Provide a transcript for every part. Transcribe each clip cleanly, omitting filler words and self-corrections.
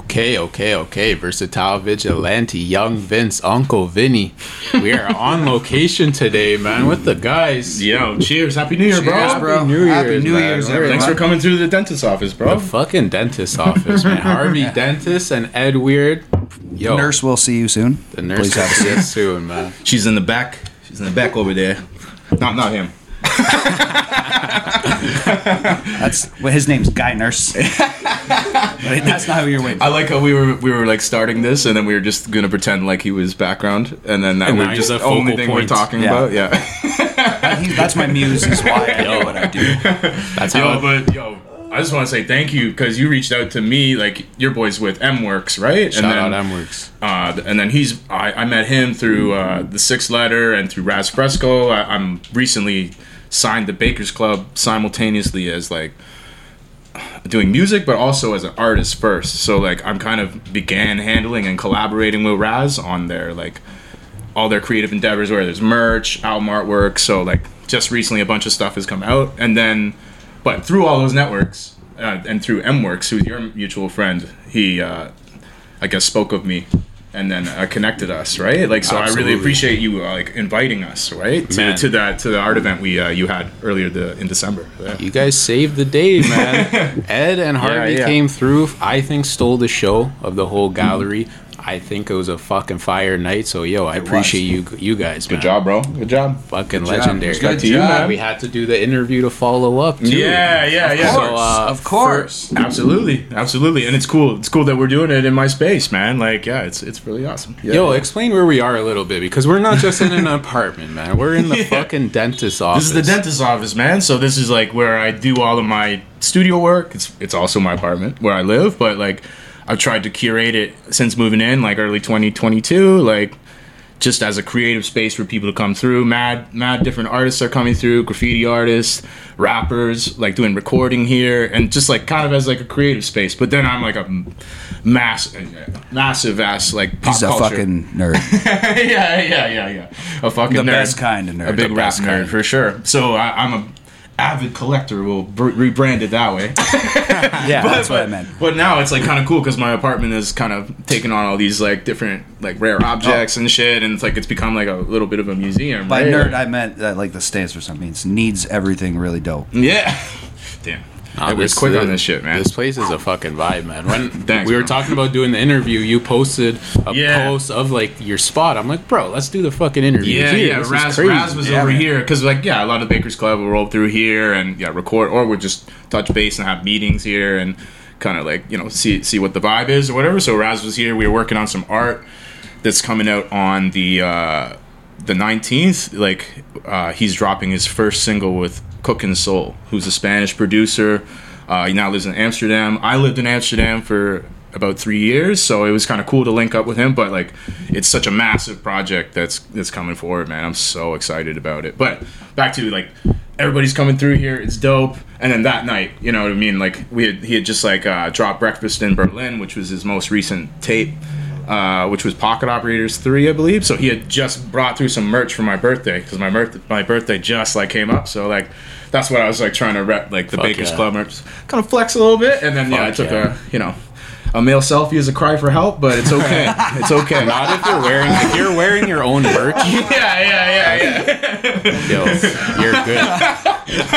Okay. Versatile Vigilante, Young Vince, Uncle Vinny. We are on location today, man, with the guys. Yo, cheers. Happy New Year, bro. Happy New Year's, man. Thanks for coming through the dentist's office, bro. The fucking dentist's office, man. Harvey Dentist and Ed Weird. Yo. The nurse will see you soon. The nurse will see you soon, man. She's in the back. She's in the back over there. Not him. That's what his name's Guy Nurse. That's not who you're waiting for. I like how we were like starting this, and then we were just gonna pretend like he was background, and then that was just the only thing we're talking about. Yeah, that's my muse. Is why I know what I do. That's how. I just want to say thank you because you reached out to me, like your boys with M Works, right? Shout out M Works. And then I met him through The Sixth Letter and through Raz Fresco. I'm recently signed the Bkrs Club simultaneously as like doing music, but also as an artist first. So like I'm kind of began handling and collaborating with Raz on their like all their creative endeavors, where there's merch, album artwork. So like just recently a bunch of stuff has come out, and then. But through all those networks, and through M Works, who's your mutual friend, he, I guess, spoke of me, and then connected us, right? Like, so absolutely. I really appreciate you like inviting us, right, to the art event we you had earlier in December. Yeah. You guys saved the day, man. Ed and Harvey came through. I think stole the show of the whole gallery. I think it was a fucking fire night, so I appreciate you guys, man. Good job, bro. Good job. Fucking good legendary. Job. Good to you, man. We had to do the interview to follow up, too. Yeah. Of course. Absolutely. And it's cool. It's cool that we're doing it in my space, man. Like, yeah, it's really awesome. Yeah. Yo, explain where we are a little bit, because we're not just in an apartment, man. We're in the fucking dentist's office. This is the dentist's office, man. So this is, like, where I do all of my studio work. It's also my apartment where I live, but, like... I've tried to curate it since moving in, like early 2022, like just as a creative space for people to come through. Mad different artists are coming through, graffiti artists, rappers, like doing recording here, and just like kind of as like a creative space. But then I'm like a massive ass like pop culture. He's a fucking nerd. yeah. A fucking nerd. The best kind of nerd. A big rap nerd for sure. So I'm a avid collector, will rebrand it that way. Yeah, that's what I meant. But now it's like kind of cool because my apartment is kind of taking on all these like different like rare objects and shit, and it's like it's become like a little bit of a museum. By nerd, I meant that like the stance or something. It needs everything really dope. Yeah, damn. It was quick on this shit, man. This place is a fucking vibe, man. When we were talking about doing the interview, you posted a post of like your spot. I'm like, bro, let's do the fucking interview. Yeah. Raz was over here because like a lot of the Bkrs Club will roll through here and record, or we'll just touch base and have meetings here and kind of like see what the vibe is or whatever. So Raz was here. We were working on some art that's coming out on the 19th. Like he's dropping his first single with Cookin' Soul, who's a Spanish producer. He now lives in Amsterdam. I lived in Amsterdam for about 3 years, so it was kind of cool to link up with him. But like, it's such a massive project that's coming forward, man. I'm so excited about it. But back to like everybody's coming through here. It's dope. And then that night, you know what I mean? Like he had just like dropped Breakfast in Berlin, which was his most recent tape, which was Pocket Operators 3, I believe. So he had just brought through some merch for my birthday because my birthday just like came up. So like. That's what I was like trying to rep, like the Bkrs Club, kind of flex a little bit, and then I took a male selfie as a cry for help, but it's okay. It's okay. Not if you're wearing your own merch. Yeah. Yo, you're good.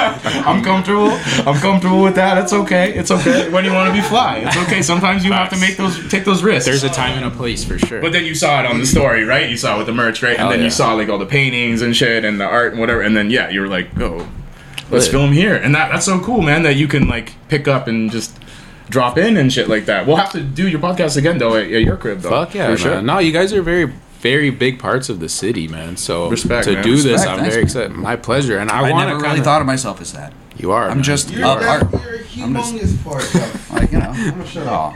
I'm comfortable with that. It's okay. It's okay. When you want to be fly, it's okay. Sometimes you have to take those risks. There's a time and a place for sure. But then you saw it on the story, right? You saw it with the merch, right? And then you saw like all the paintings and shit and the art and whatever. And then you were like, oh. Let's film here. And that's so cool, man, that you can, like, pick up and just drop in and shit like that. We'll have to do your podcast again, though, at your crib, though. Fuck yeah, man. Sure. No, you guys are very, very big parts of the city, man. So to do this, I'm very excited. My pleasure. And I never really thought of myself as that. You are. I'm just art. You're a humongous part. Like, I'm gonna shut off.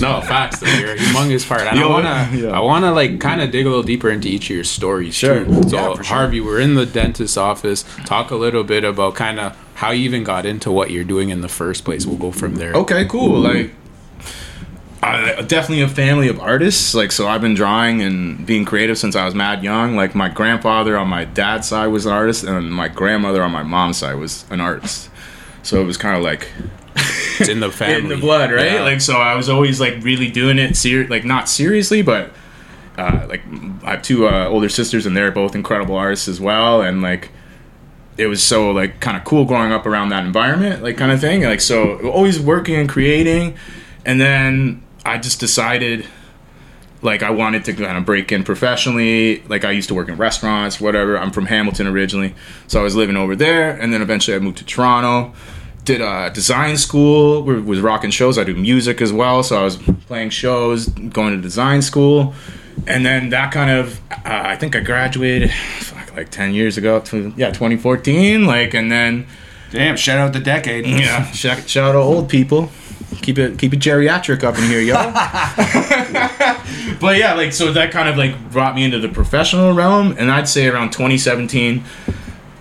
No, facts. Though. You're a humongous part. And I wanna like kind of dig a little deeper into each of your stories. Sure. Too. So Harvey, we're in the dentist's office. Talk a little bit about kind of how you even got into what you're doing in the first place. We'll go from there. Okay, cool. Like, definitely a family of artists. Like, so I've been drawing and being creative since I was mad young. Like, my grandfather on my dad's side was an artist, and my grandmother on my mom's side was an artist. So it was kind of like It's in the family. In the blood, right? Yeah. Like, so I was always, like, really doing it, not seriously, but, I have two older sisters, and they're both incredible artists as well, and, like, it was so, like, kind of cool growing up around that environment, like, kind of thing. Like, so always working and creating, and then I just decided, like, I wanted to kind of break in professionally. Like, I used to work in restaurants, whatever. I'm from Hamilton originally, so I was living over there, and then eventually I moved to Toronto, did design school, was rocking shows. I do music as well, so I was playing shows, going to design school, and then that kind of, I think I graduated, 10 years ago, 2014, like, and then... Damn, shout out the decade. Yeah, shout out old people. Keep it geriatric up in here, y'all. But yeah, like, so that kind of, like, brought me into the professional realm, and I'd say around 2017,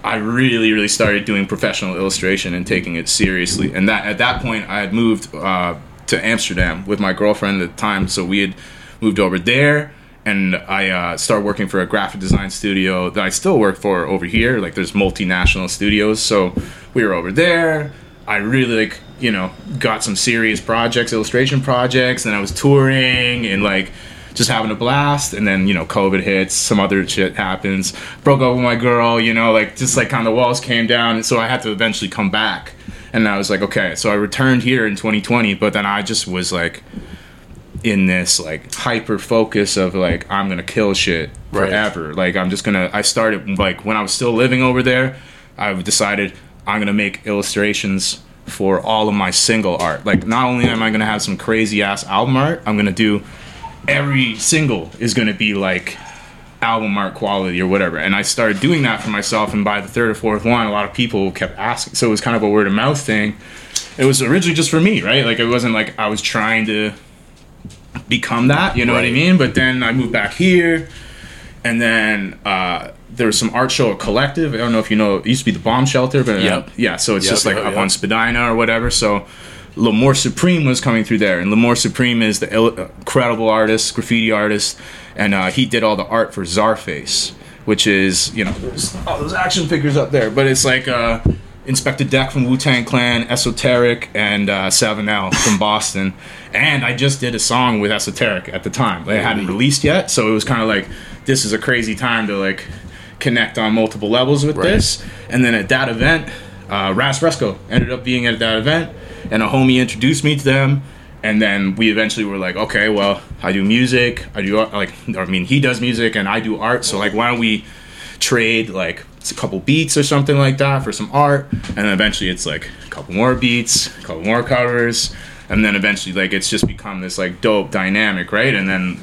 I really, really started doing professional illustration and taking it seriously, and that at that point, I had moved to Amsterdam with my girlfriend at the time, so we had moved over there. And I started working for a graphic design studio that I still work for over here. Like, there's multinational studios. So we were over there. I really, like, you know, got some serious projects, illustration projects. And I was touring and, like, just having a blast. And then, you know, COVID hits. Some other shit happens. Broke up with my girl, you know, like, just, like, kind of the walls came down. And so I had to eventually come back. And I was like, okay. So I returned here in 2020. But then I just was, like... in this, like, hyper focus of, like, I'm gonna kill shit forever. Right. Like, I'm just gonna... I started, like, when I was still living over there, I decided I'm gonna make illustrations for all of my single art. Like, not only am I gonna have some crazy ass album art, I'm gonna do... every single is gonna be, like, album art quality or whatever. And I started doing that for myself, and by the third or fourth one, a lot of people kept asking. So it was kind of a word of mouth thing. It was originally just for me, right? Like, it wasn't like I was trying to become that, you know, right. What I mean? But then I moved back here, and then there was some art show at Collective. I don't know if you know, it used to be the Bomb Shelter, but yep. Yeah, so it's yep, just like yep, up yep. on Spadina or whatever. So L'Amour Supreme was coming through there, and L'Amour Supreme is the incredible artist, graffiti artist, and he did all the art for Zarface, which is, you know, there's all those action figures up there, but it's like Inspector Deck from Wu-Tang Clan, Esoteric, and Savannah from Boston. And I just did a song with Esoteric at the time. They hadn't released yet, so it was kind of like, this is a crazy time to, like, connect on multiple levels with right. this. And then at that event, Raz Fresco ended up being at that event, and a homie introduced me to them. And then we eventually were like, okay, well, I do music. I do, like, I mean, he does music, and I do art, so, like, why don't we trade, like, a couple beats or something like that for some art, and then eventually it's like a couple more beats, a couple more covers, and then eventually, like, it's just become this, like, dope dynamic, right? And then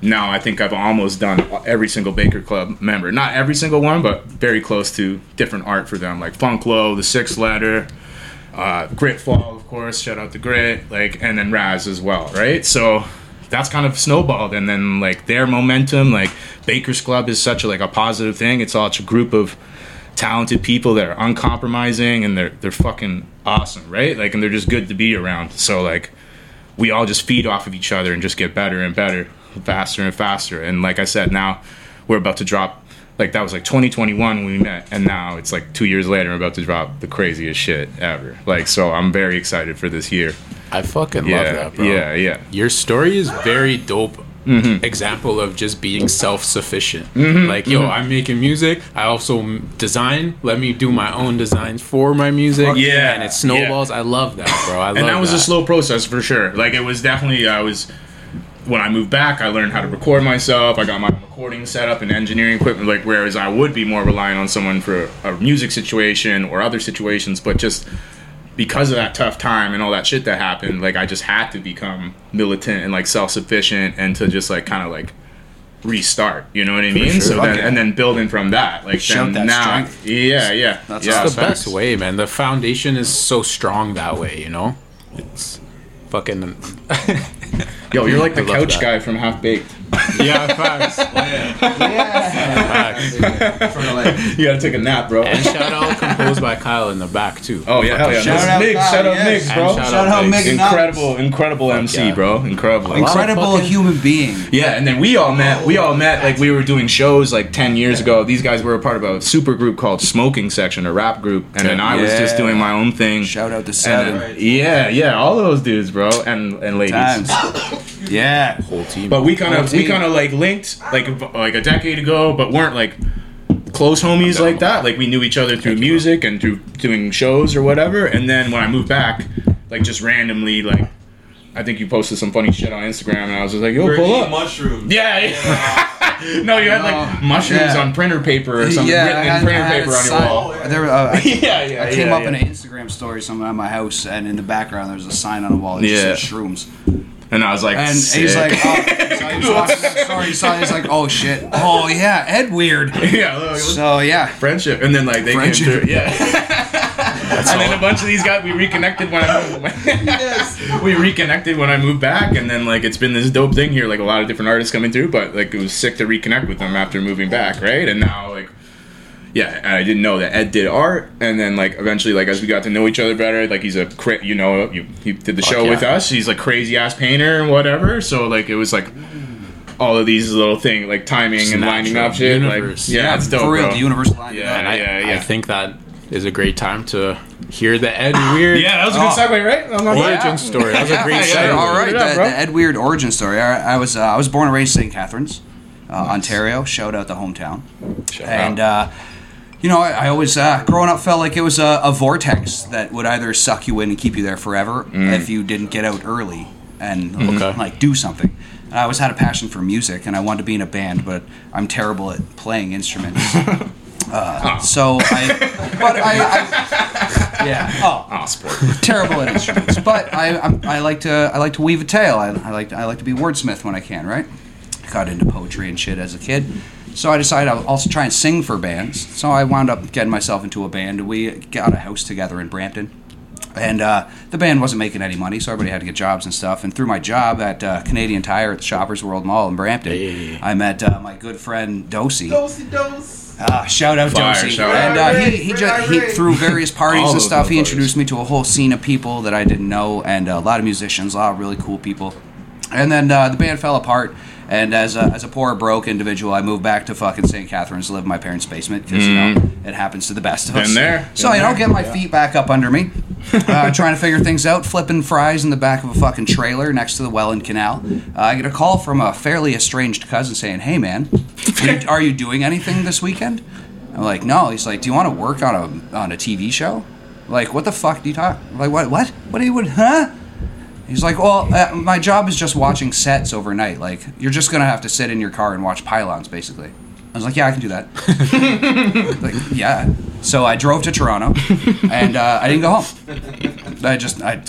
now I think I've almost done every single Bkrs Club member, not every single one, but very close to different art for them, like Funk Low, The Sixth Letter, Gritfall, of course, shout out to Grit, like, and then Raz as well, right? So that's kind of snowballed, and then, like, their momentum, like, Bkrs Club is such a, like, a positive thing. It's all a group of talented people that are uncompromising, and they're fucking awesome, right? Like, and they're just good to be around. So, like, we all just feed off of each other and just get better and better, faster and faster. And like I said, now we're about to drop, like, that was like 2021 when we met, and now it's like 2 years later, we're about to drop the craziest shit ever. Like, so I'm very excited for this year. I fucking love that, bro. Yeah, yeah. Your story is very dope. Mm-hmm. Example of just being self-sufficient. Mm-hmm. Like, yo, mm-hmm. I'm making music. I also design. Let me do my own designs for my music. Yeah. And it snowballs. Yeah. I love that, bro. I love that. And that was a slow process for sure. Like, it was definitely, when I moved back, I learned how to record myself. I got my recording setup and engineering equipment, like, whereas I would be more reliant on someone for a music situation or other situations, but just... because of that tough time and all that shit that happened, like, I just had to become militant and, like, self-sufficient and to just, like, kind of, like, restart, you know what I mean? Sure. So then, and then building from that, like, then that now strength. yeah that's the best way, man. The foundation is so strong that way, you know. It's fucking yo, you're like the couch guy from Half Baked. Yeah, facts. You gotta take a nap, bro. And shout out composed by Kyle in the back too. Oh yeah, hell yeah. Shout out Mix, bro. Incredible MC, bro. Incredible human being. Yeah, and then we all met like we were doing shows like 10 years ago. These guys were a part of a super group called Smoking Section, a rap group, and then I was just doing my own thing. Shout out to Savannah. Yeah, all those dudes, bro, and ladies. Yeah, whole team. But we kind of like linked like a decade ago, but weren't like close homies like that. Like we knew each other through music and through doing shows or whatever. And then when I moved back, like just randomly, like I think you posted some funny shit on Instagram, and I was just like, "Yo, pull up mushrooms." Yeah. No, you had like mushrooms on printer paper or something written in printer paper on your wall. I came up in an Instagram story something at my house, and in the background there was a sign on the wall that just said shrooms. And I was like, sick. He's like, he's like, oh shit, oh yeah, Ed Weird. Yeah, look, so yeah, friendship, and then like they came through, then a bunch of these guys we reconnected when I moved back, and then like it's been this dope thing here, like a lot of different artists coming through, but like it was sick to reconnect with them after moving back, right? And now like. Yeah, and I didn't know that Ed did art, and then like eventually, like as we got to know each other better, like he's he did the show with us. He's a crazy ass painter and whatever. So like it was like all of these little things like timing and lining up shit. Universe. Like it's dope. For real, bro. The universe lined up. And I think that is a great time to hear the Ed Weird. Yeah, that was a good segue, right? Origin story. That was a great segue. All right, the Ed Weird origin story. I was born and raised in St. Catharines, Ontario. Shout out the hometown. You know, I always, growing up, felt like it was a vortex that would either suck you in and keep you there forever if you didn't get out early and, like, do something. And I always had a passion for music, and I wanted to be in a band, but I'm terrible at playing instruments. Terrible at instruments. But I like to weave a tale. I like to be wordsmith when I can, right? I got into poetry and shit as a kid. So I decided I'll also try and sing for bands. So I wound up getting myself into a band. We got a house together in Brampton. And the band wasn't making any money, so everybody had to get jobs and stuff. And through my job at Canadian Tire at the Shoppers World Mall in Brampton, I met my good friend Dosey. Shout out Dosey. And he through various parties and stuff, he introduced me to a whole scene of people that I didn't know, and a lot of musicians, a lot of really cool people. And then the band fell apart. And as a poor, broke individual, I moved back to fucking St. Catharines to live in my parents' basement because, you know, it happens to the best of us. Get my feet back up under me, trying to figure things out, flipping fries in the back of a fucking trailer next to the Welland Canal. I get a call from a fairly estranged cousin saying, "Hey, man, are you doing anything this weekend?" I'm like, "No." He's like, "Do you want to work on a TV show?" I'm like, "What the fuck do you talk? I'm like, what? What do you would? Huh?" He's like, "Well, my job is just watching sets overnight. Like, you're just going to have to sit in your car and watch pylons, basically." I was like, "Yeah, I can do that." Like, yeah. So I drove to Toronto, and I didn't go home. I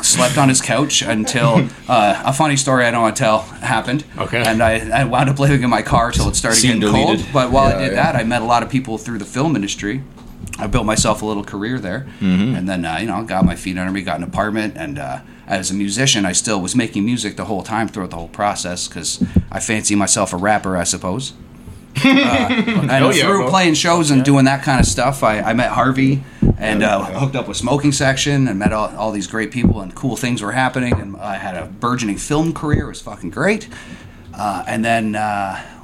slept on his couch until a funny story I don't want to tell happened. Okay. And I wound up living in my car till it started getting cold. But while I did that, I met a lot of people through the film industry. I built myself a little career there, and then got my feet under me, got an apartment, and as a musician, I still was making music the whole time throughout the whole process because I fancy myself a rapper, I suppose. Through playing shows and doing that kind of stuff, I met Harvey and hooked up with Smoking Section and met all these great people, and cool things were happening, and I had a burgeoning film career. It was fucking great. And then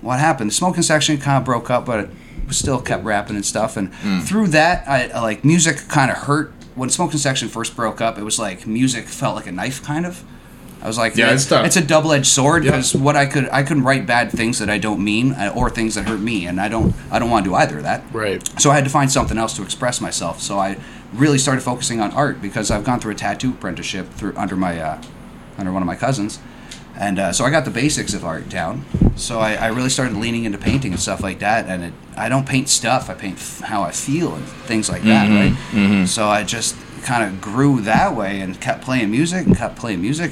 what happened? The Smoking Section kind of broke up, but still kept rapping and stuff, and through that I like music kind of hurt. When Smoking Section first broke up, it was like music felt like a knife, kind of. I was like, it's a double-edged sword, because what I could write bad things that I don't mean, or things that hurt me, and I don't want to do either of that, right? So I had to find something else to express myself. So I really started focusing on art, because I've gone through a tattoo apprenticeship under one of my cousins. And so I got the basics of art down. So I really started leaning into painting and stuff like that. And I don't paint stuff. I paint how I feel and things like that, right? Mm-hmm. So I just kind of grew that way and kept playing music. And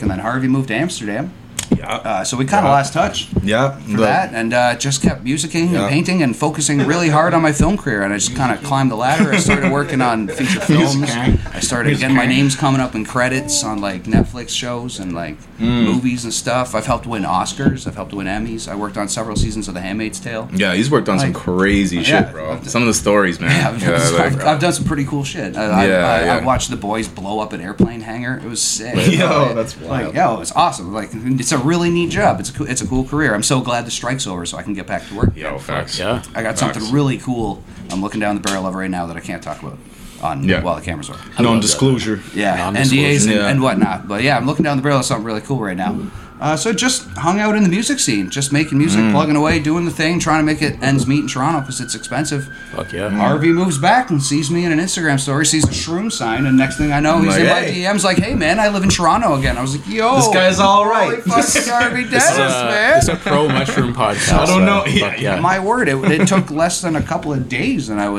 then Harvey moved to Amsterdam. Yeah. So we kind of lost touch. Yeah. For that, and just kept musicking and painting and focusing really hard on my film career. And I just kind of climbed the ladder. I started working on feature films. I started getting my name's coming up in credits on like Netflix shows and like movies and stuff. I've helped win Oscars. I've helped win Emmys. I worked on several seasons of The Handmaid's Tale. Yeah, he's worked on like, some crazy shit, bro. Some of the stories, man. Yeah, I've done some pretty cool shit. I watched the boys blow up an airplane hangar. It was sick. Yo, that's wild. Like, yo, it's awesome. Like, it's a really neat job. It's a cool career. I'm so glad the strike's over, so I can get back to work. Yo, facts. Yeah, I got something really cool. I'm looking down the barrel of right now that I can't talk about on while the camera's on. Non-disclosure. Yeah, NDAs and whatnot. But yeah, I'm looking down the barrel of something really cool right now. So just hung out in the music scene, just making music, plugging away, doing the thing, trying to make it ends meet in Toronto because it's expensive. Fuck yeah. Harvey moves back and sees me in an Instagram story, sees a shroom sign, and next thing I know, he's in my DMs like, hey man, I live in Toronto again. I was like, yo. This guy's all right. Holy fucking Harvey Dent, man. It's a pro-mushroom podcast. I don't know. Yeah. My word, it took less than a couple of days, and I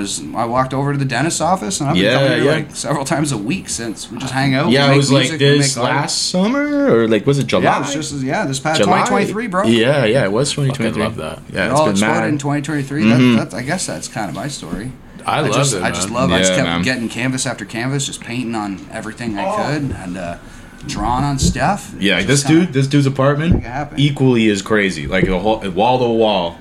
walked over to the dentist's office, and I've been coming here like several times a week since. We just hang out. Yeah, it was music, like this last summer, or like, was it July? Yeah, it was just this past July. 2023, bro. Yeah, yeah, it was 2023. I love that. Yeah, it's all exploded in 2023. Mm-hmm. I guess that's kind of my story. I just kept getting canvas after canvas, just painting on everything I could, and drawing on stuff. Yeah, this dude's apartment equally is crazy. Like the whole wall to wall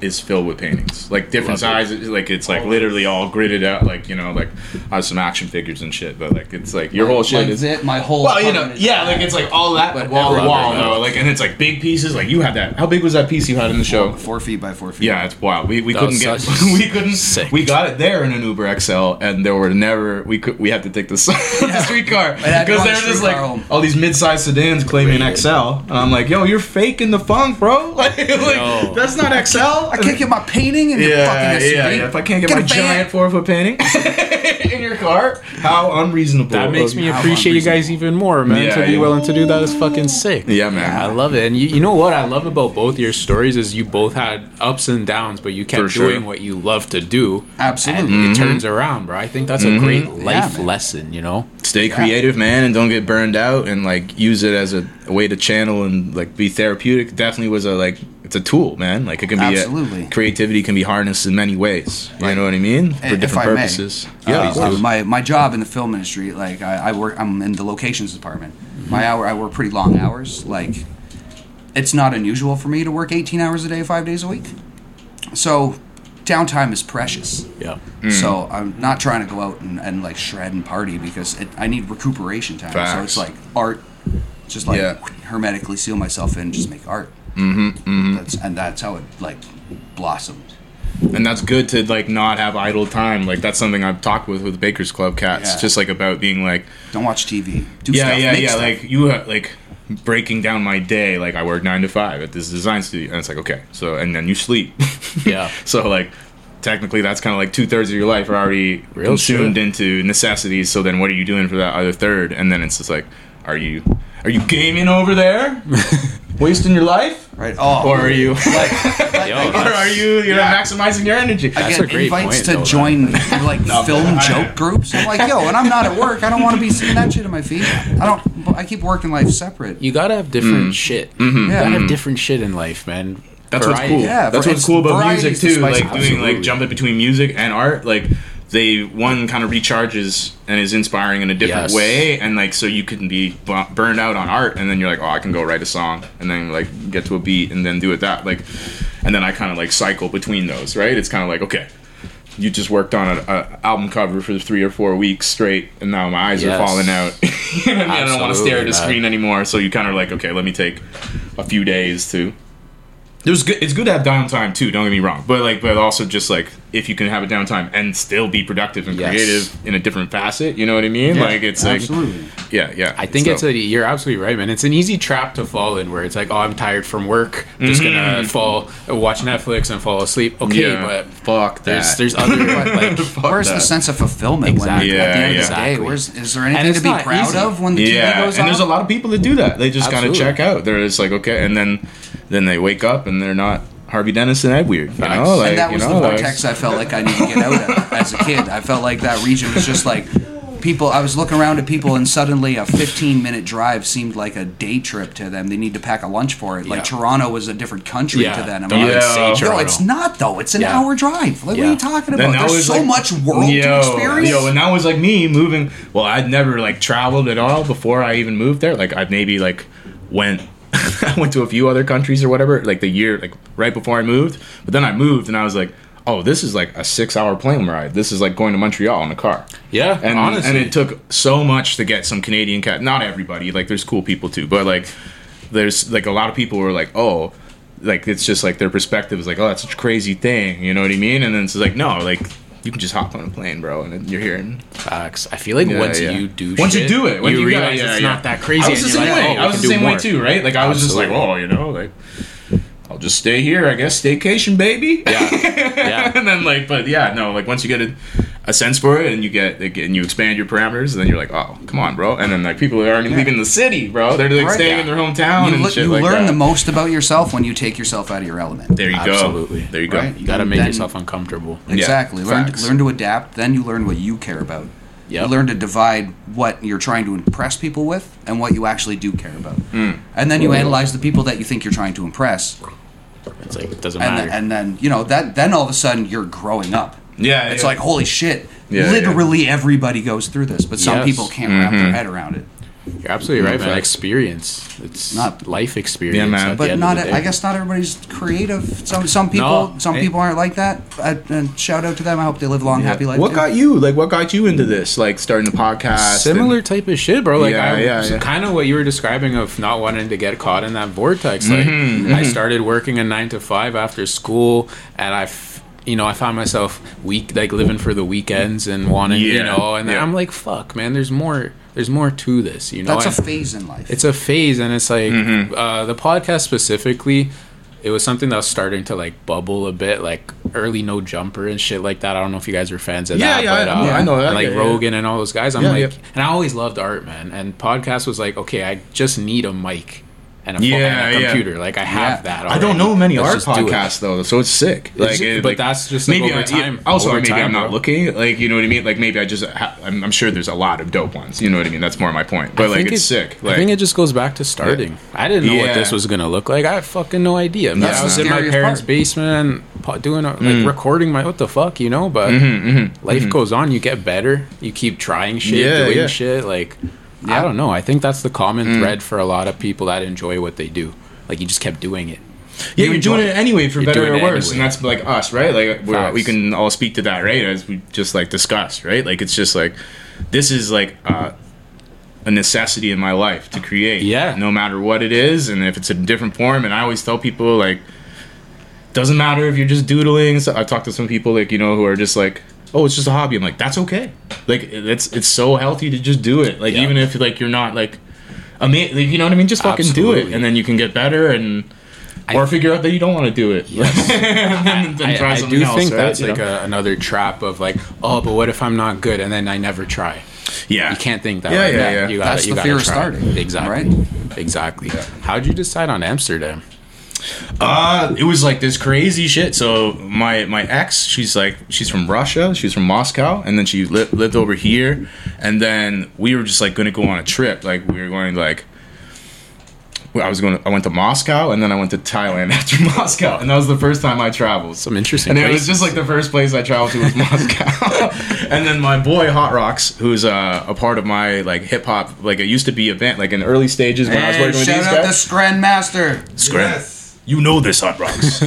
is filled with paintings, like different sizes. Like it's like literally all gridded out. Like, you know, like I have some action figures and shit, but like it's like your whole shit is it. My whole like it's like all that but wall to wall though. Like, and it's like big pieces. Like you had that. How big was that piece you had in the show? 4 feet by 4 feet. Yeah, it's wild. We couldn't get. We couldn't. Sick. We got it there in an Uber XL, and there were never. We had to take the streetcar because they're just like all these mid-sized sedans claiming XL, and I'm like, yo, you're faking the funk, bro. Like that's not XL. I can't get my painting in your fucking SUV. Yeah. If I can't get my giant 4-foot painting in your car, how unreasonable. That makes me appreciate you guys even more, man. Yeah, to be willing to do that is fucking sick. Yeah, man. I love it. And you know what I love about both your stories is you both had ups and downs, but you kept doing what you love to do. Absolutely. And it turns around, bro. I think that's a great life lesson, you know? Stay creative, man, and don't get burned out, and like use it as a way to channel and like be therapeutic. Definitely was it's a tool, man. Like it can be creativity can be harnessed in many ways. You know what I mean? For different purposes. My job in the film industry, like I'm in the locations department. I work pretty long hours. Like it's not unusual for me to work 18 hours a day, 5 days a week. So downtime is precious. Yeah. So I'm not trying to go out and like shred and party because I need recuperation time. Facts. So it's like art, just like hermetically seal myself in, just make art. That's how it like blossomed. And that's good to like not have idle time. Like that's something I've talked with Bkrs Club cats, just like about being like, don't watch TV. Do stuff. Make stuff. Like you like breaking down my day. Like I work 9 to 5 at this design studio, and it's like okay. So and then you sleep. So like technically that's kind of like 2/3 of your life are already consumed into necessities. So then what are you doing for that other third? And then it's just like, are you gaming over there? Wasting your life? Right. Oh, or are you? Or are you maximizing your energy? That's I get invites to join film joke groups. I'm like, yo, and I'm not at work. I don't want to be seeing that shit in my feed. I keep work and life separate. You gotta have different shit. Mm-hmm. Yeah. You gotta have different shit in life, man. That's what's cool. Yeah, that's what's cool about music too. Like doing jumping between music and art, like. They one kind of recharges and is inspiring in a different way, and like so you can be burned out on art, and then you're like, oh, I can go write a song, and then like get to a beat, and then do it that like, and then I kind of like cycle between those, right? It's kind of like okay, you just worked on an album cover for 3 or 4 weeks straight, and now my eyes are falling out. I don't want to stare at a screen anymore, so you kind of like okay, let me take a few days to. It's good to have downtime too. Don't get me wrong, but like, but also just like if you can have a downtime and still be productive and creative in a different facet, you know what I mean? Yeah, like it's absolutely. Like, yeah. I think you're absolutely right, man. It's an easy trap to fall in where it's like, oh, I'm tired from work, I'm just gonna watch Netflix and fall asleep. Okay, but fuck that. There's other like where's the sense of fulfillment? Exactly. When, at the end of the day, is there anything to be proud of when the TV goes on? And there's a lot of people that do that. They just kind of check out. They're just like okay, and then they wake up and they're not Harvey Dent and Ed Weird. And that was the vortex I felt like I needed to get out of as a kid. I felt like that region was just like, people, I was looking around at people, and suddenly a 15-minute drive seemed like a day trip to them. They need to pack a lunch for it. Like Toronto was a different country to them. I mean, no, it's not though. It's an hour drive. Like what are you talking about? There's so much world to experience. And that was like me moving. Well, I'd never like traveled at all before I even moved there. Like I'd maybe like went. I went to a few other countries or whatever, like the year, like right before I moved. But then I moved, and I was like, oh, this is like a 6-hour plane ride. This is like going to Montreal in a car. Yeah, and honestly, and it took so much to get some Canadian cat. Not everybody. Like, there's cool people too, but like, there's like a lot of people who are like, oh, like it's just like their perspective is like, oh, that's such a crazy thing. You know what I mean? And then it's like, no, like. You can just hop on a plane, bro, and you're here. Facts. I feel like once you do it, you realize it's not that crazy. I was the same way. I was the same way too, right? Like I was just like, oh, you know, like I'll just stay here, I guess, staycation, baby. Yeah, yeah. And then like, but yeah, no, like once you get a sense for it, and you get like, and you expand your parameters, and then you're like, oh, come on, bro. And then like people are already leaving the city, bro. They're like staying in their hometown and shit like that. You learn the most about yourself when you take yourself out of your element. There you go. Absolutely. There you go. Right? You got to make yourself uncomfortable. Exactly. Yeah. Learn to adapt. Then you learn what you care about. Yep. You learn to divide what you're trying to impress people with and what you actually do care about. Mm. And then you analyze the people that you think you're trying to impress. It's like, it doesn't matter. And then you know, then all of a sudden you're growing up. Yeah, it's like, holy shit, literally everybody goes through this, but some people can't wrap their head around it. You're absolutely right, man. Experience. It's not life experience. Yeah, man. But I guess not everybody's creative. Some people aren't like that. And shout out to them. I hope they live a long, happy life. What got you into this? Like starting a podcast? Similar type of shit, bro. Like kind of what you were describing of not wanting to get caught in that vortex. Like I started working a 9-to-5 after school, and I found myself living for the weekends and wanting, and then I'm like, fuck, man, there's more to this, you know? That's a phase in life. It's a phase, and it's like, the podcast specifically, it was something that was starting to, like, bubble a bit, like, early No Jumper and shit like that. I don't know if you guys were fans of that. Yeah, I know that. And, like, Rogan and all those guys. And I always loved art, man, and podcast was like, okay, I just need a mic. And a computer. Like, I have that already. I don't know many art podcasts, though, so it's sick. Like, but that's just, like, maybe over time. I'm not looking. Like, you know what I mean? Like, maybe I just... I'm sure there's a lot of dope ones. You know what I mean? That's more my point. But, like, it's sick. Like, I think it just goes back to starting. I didn't know what this was going to look like. I had fucking no idea. I was in my parents' basement doing... recording my... What the fuck, you know? But life goes on. You get better. You keep trying shit, doing shit. Like... Yeah. I don't know. I think that's the common thread for a lot of people that enjoy what they do. Like, you just kept doing it. Yeah, you're doing it anyway, for better or worse. Anyway. And that's, like, us, right? Like, we can all speak to that, right? As we just, like, discussed, right? Like, it's just, like, this is, like, a necessity in my life to create. Yeah. No matter what it is, and if it's a different form. And I always tell people, like, doesn't matter if you're just doodling. So I've talked to some people, like, you know, who are just, like, oh, it's just a hobby. I'm like, that's okay. Like, it's so healthy to just do it. Like, even if, like, you're not, like, amazing, you know what I mean? Just fucking do it. And then you can get better or figure out that you don't want to do it. Yes. and then try something else. I do think that's, like, another trap of, like, oh, but what if I'm not good? And then I never try. Yeah. You can't think that. Yeah. You gotta fear of starting. Exactly. Right? Exactly. Yeah. How'd you decide on Amsterdam? It was like this crazy shit. So my ex, she's from Russia, she's from Moscow, and then she lived over here, and then we were just like gonna go on a trip. Like we were going like I went to Moscow, and then I went to Thailand after Moscow, and that was the first time I traveled. Some interesting. And it was just like the first place I traveled to was Moscow. And then my boy Hot Rocks, who's a part of my like hip hop, like it used to be a band, like in the early stages when I was working with these guys. Shout out to Scren Master. Yes. You know this, Hot Rocks.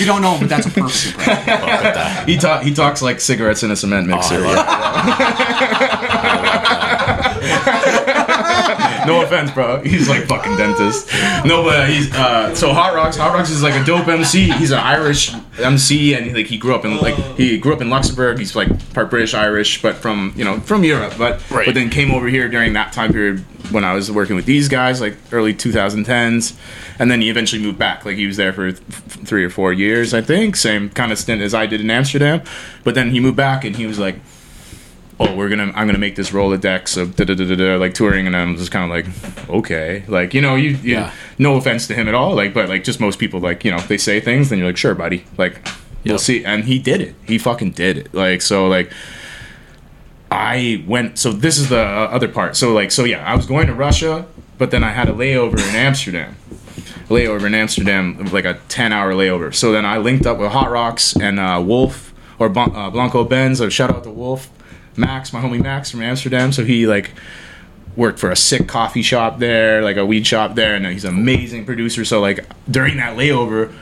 You don't know him, but that's a perfect right? He talks like cigarettes in a cement mixer. No offense, bro. He's like fucking dentist. No, but he's so Hot Rocks. Hot Rocks is like a dope MC. He's an Irish MC, and like he grew up in Luxembourg. He's like part British Irish, but from Europe. But then came over here during that time period when I was working with these guys, like early 2010s, and then he eventually moved back. Like he was there for 3 or 4 years, I think, same kind of stint as I did in Amsterdam. But then he moved back, and he was like, oh, I'm gonna make this Rolodex of like touring, and I'm just kind of like, okay, like, you know, you no offense to him at all, like, but like just most people, like, you know, if they say things, then you're like, sure, buddy, like, we'll see. And he did it. He fucking did it. Like, so like I went, so this is the other part. So I was going to Russia, but then I had a layover in Amsterdam. Like a 10-hour layover. So then I linked up with Hot Rocks and Wolf, or Blanco Benz, or shout out to Wolf, Max, my homie Max from Amsterdam. So he worked for a sick coffee shop there, a weed shop there, and he's an amazing producer. So during that layover,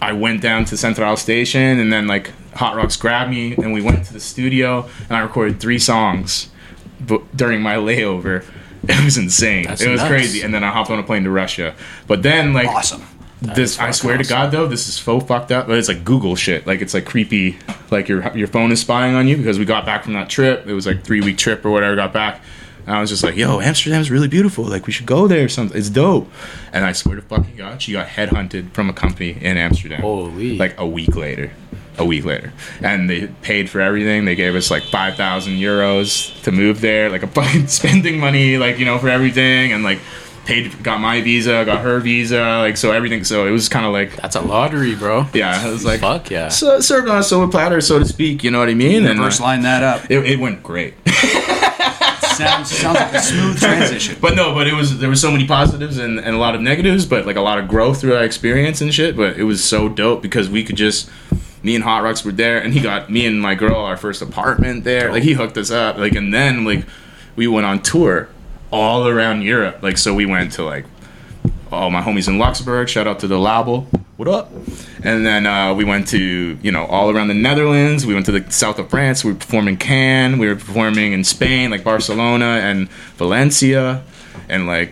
I went down to Central Station, and then Hot Rocks grabbed me, and we went to the studio, and I recorded 3 songs during my layover. It was insane. That's nuts. Crazy. And then I hopped on a plane to Russia. But then, awesome. This, I swear to God, though, this is faux fucked up. But it's Google shit. It's creepy. Your phone is spying on you, because we got back from that trip. It was 3-week trip or whatever. Got back, and I was just yo, Amsterdam's really beautiful. We should go there or something. It's dope. And I swear to fucking God, she got headhunted from a company in Amsterdam. Holy. A week later. And they paid for everything. They gave us 5,000 €5,000 to move there, a fucking spending money, for everything, and paid, got my visa, got her visa, so everything. So it was kind of that's a lottery, bro. Yeah, it was fuck yeah. So, served on a silver platter, so to speak. You know what I mean? Reverse line that up. It went great. Sounds like a smooth transition. But it was, there were so many positives and a lot of negatives, but a lot of growth through our experience and shit. But it was so dope because we could just. Me and Hot Rocks were there, and he got me and my girl our first apartment there. He hooked us up. And then we went on tour all around Europe. So we went to all my homies in Luxembourg. Shout out to the Label. What up? And then we went to all around the Netherlands. We went to the south of France. We were performing Cannes. We were performing in Spain, Barcelona and Valencia, and I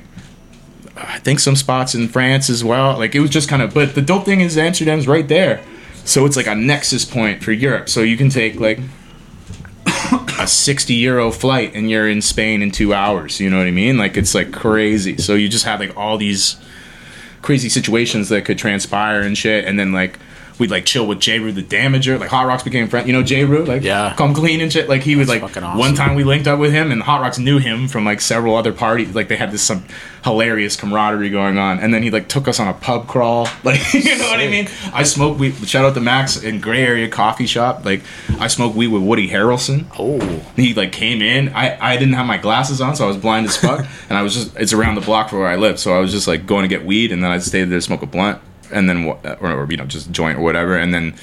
think some spots in France as well. It was just kind of. But the dope thing is Amsterdam's right there. So it's a nexus point for Europe. So you can take a 60 euro flight and you're in Spain in 2 hours. You know what I mean? It's crazy. So you just have all these crazy situations that could transpire and shit. And then we'd chill with J Rue the Damager. Hot Rocks became friends. You know J Rue? Yeah. Come clean and shit. He was awesome. One time we linked up with him, and Hot Rocks knew him from several other parties. They had this some hilarious camaraderie going on, and then he took us on a pub crawl. You know what I mean? I smoked weed. Shout out to Max in Gray Area Coffee Shop. I smoked weed with Woody Harrelson. Oh. He came in. I didn't have my glasses on, so I was blind as fuck, and I was just. It's around the block from where I live, so I was just going to get weed, and then I stayed there to smoke a blunt. And then, just joint or whatever. And then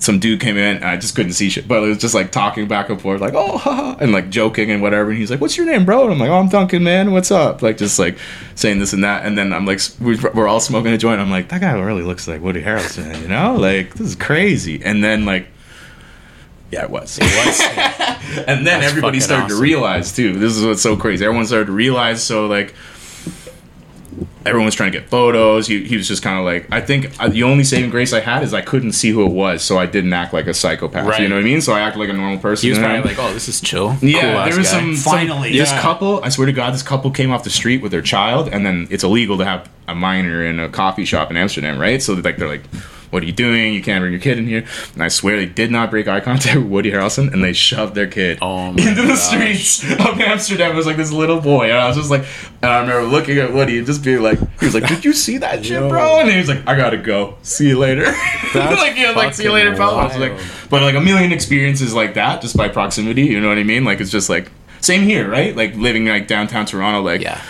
some dude came in, and I just couldn't see shit. But it was just talking back and forth, oh, haha, and joking and whatever. And he's what's your name, bro? And I'm oh, I'm Duncan, man. What's up? Just saying this and that. And then I'm we're all smoking a joint. I'm that guy really looks like Woody Harrelson, you know? This is crazy. And then, yeah, it was. And then everybody started to realize, too. This is what's so crazy. Everyone started to realize, so, everyone was trying to get photos. He was just kind of I think the only saving grace I had is I couldn't see who it was, so I didn't act like a psychopath. Right. You know what I mean? So I acted like a normal person. He was probably oh, this is chill. Yeah, cool. There was this couple, I swear to God, this couple came off the street with their child, and then it's illegal to have a minor in a coffee shop in Amsterdam, right? So they're what are you doing? You can't bring your kid in here. And I swear they did not break eye contact with Woody Harrelson, and they shoved their kid into the streets of Amsterdam. It was this little boy, and I was just and I remember looking at Woody and just being he was did you see that shit, bro? And he was I gotta go. See you later. See you later, fella. I was but a million experiences that just by proximity. You know what I mean? It's just same here, right? Living downtown Toronto, yeah.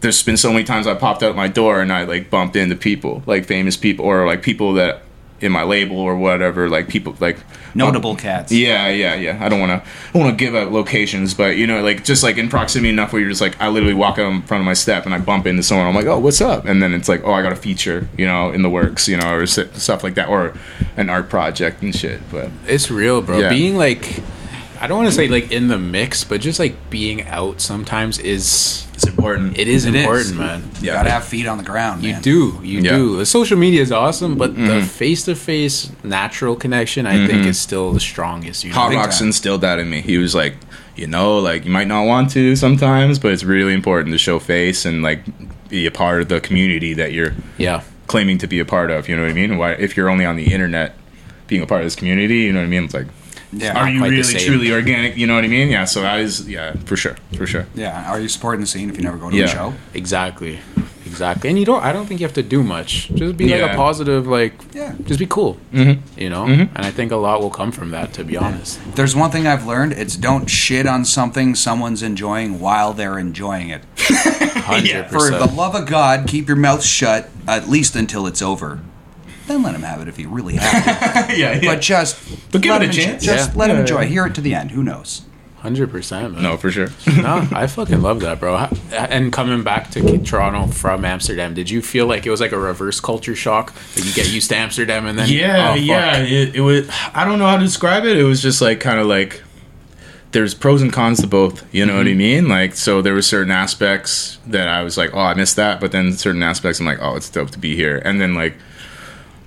There's been so many times I popped out my door and I bumped into people, famous people, or people that in my label or whatever, people notable cats. Yeah. I don't want to give out locations, but just in proximity enough where you're just I literally walk out in front of my step and I bump into someone. I'm oh, what's up? And then it's oh, I got a feature, in the works, or stuff like that, or an art project and shit. But it's real, bro. Yeah. Being I don't want to say in the mix, but just being out sometimes is. It's important. It is important, man. You gotta have feet on the ground. Man. You do. Social media is awesome, but the face-to-face natural connection, I think, is still the strongest. Hot Rocks instilled that in me. He was you might not want to sometimes, but it's really important to show face and be a part of the community that you're claiming to be a part of. You know what I mean? Why, if you're only on the internet, being a part of this community, you know what I mean? It's are you really truly organic? You know what I mean? Yeah, so that is for sure. Yeah, are you supporting the scene if you never go to a show? Exactly. Exactly. And I don't think you have to do much. Just be like a positive, just be cool. Mm-hmm. You know? Mm-hmm. And I think a lot will come from that, to be honest. There's one thing I've learned. It's don't shit on something someone's enjoying while they're enjoying it. 100%. Yeah. For the love of God, keep your mouth shut, at least until it's over. Then let him have it if you really have to. Yeah. But give it a chance. Let him enjoy. Hear it to the end. Who knows? 100%. Man. No, for sure. No, I fucking love that, bro. And coming back to Toronto from Amsterdam, did you feel like it was like a reverse culture shock? Like you get used to Amsterdam and then... Yeah. It was... I don't know how to describe it. It was just like kind of like... There's pros and cons to both, you know what I mean? Like, so there were certain aspects that I was like, oh, I missed that. But then certain aspects I'm like, oh, it's dope to be here. And then like...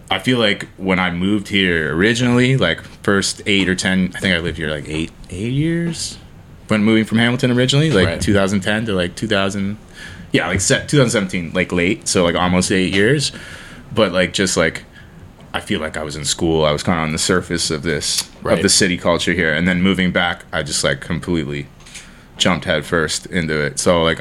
I feel like when I moved here originally, like first 8 or 10, I think I lived here like eight years when moving from Hamilton originally, like 2010 to like 2017, like late. So like almost 8 years. But like, just like, I feel like I was in school. I was kind of on the surface of this, of the city culture here. And then moving back, I just like completely jumped head first into it. So like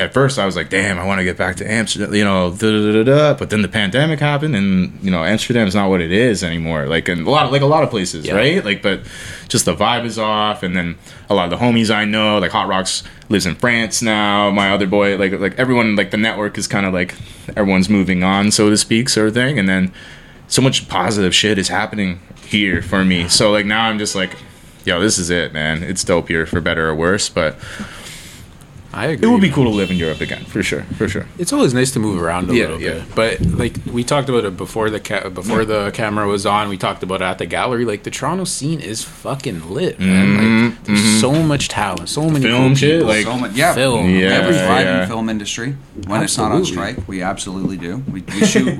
at first, I was like, damn, I want to get back to Amsterdam, you know, but then the pandemic happened, and, you know, Amsterdam is not what it is anymore, like, in a lot of places, right? Like, but just the vibe is off, and then a lot of the homies I know, like, Hot Rocks lives in France now, my other boy, like everyone, like, the network is kind of, like, everyone's moving on, so to speak, sort of thing, and then so much positive shit is happening here for me, so, like, now I'm just like, yo, this is it, man, it's dope here, for better or worse, but... I agree. It would be cool to live in Europe again, for sure. It's always nice to move around a little bit. But like we talked about it before the camera was on. We talked about it at the gallery. Like the Toronto scene is fucking lit, man. Like there's so much talent, so many film cool shit, people, like film. Yeah, every vibrant film industry. When it's not on strike, we absolutely do. We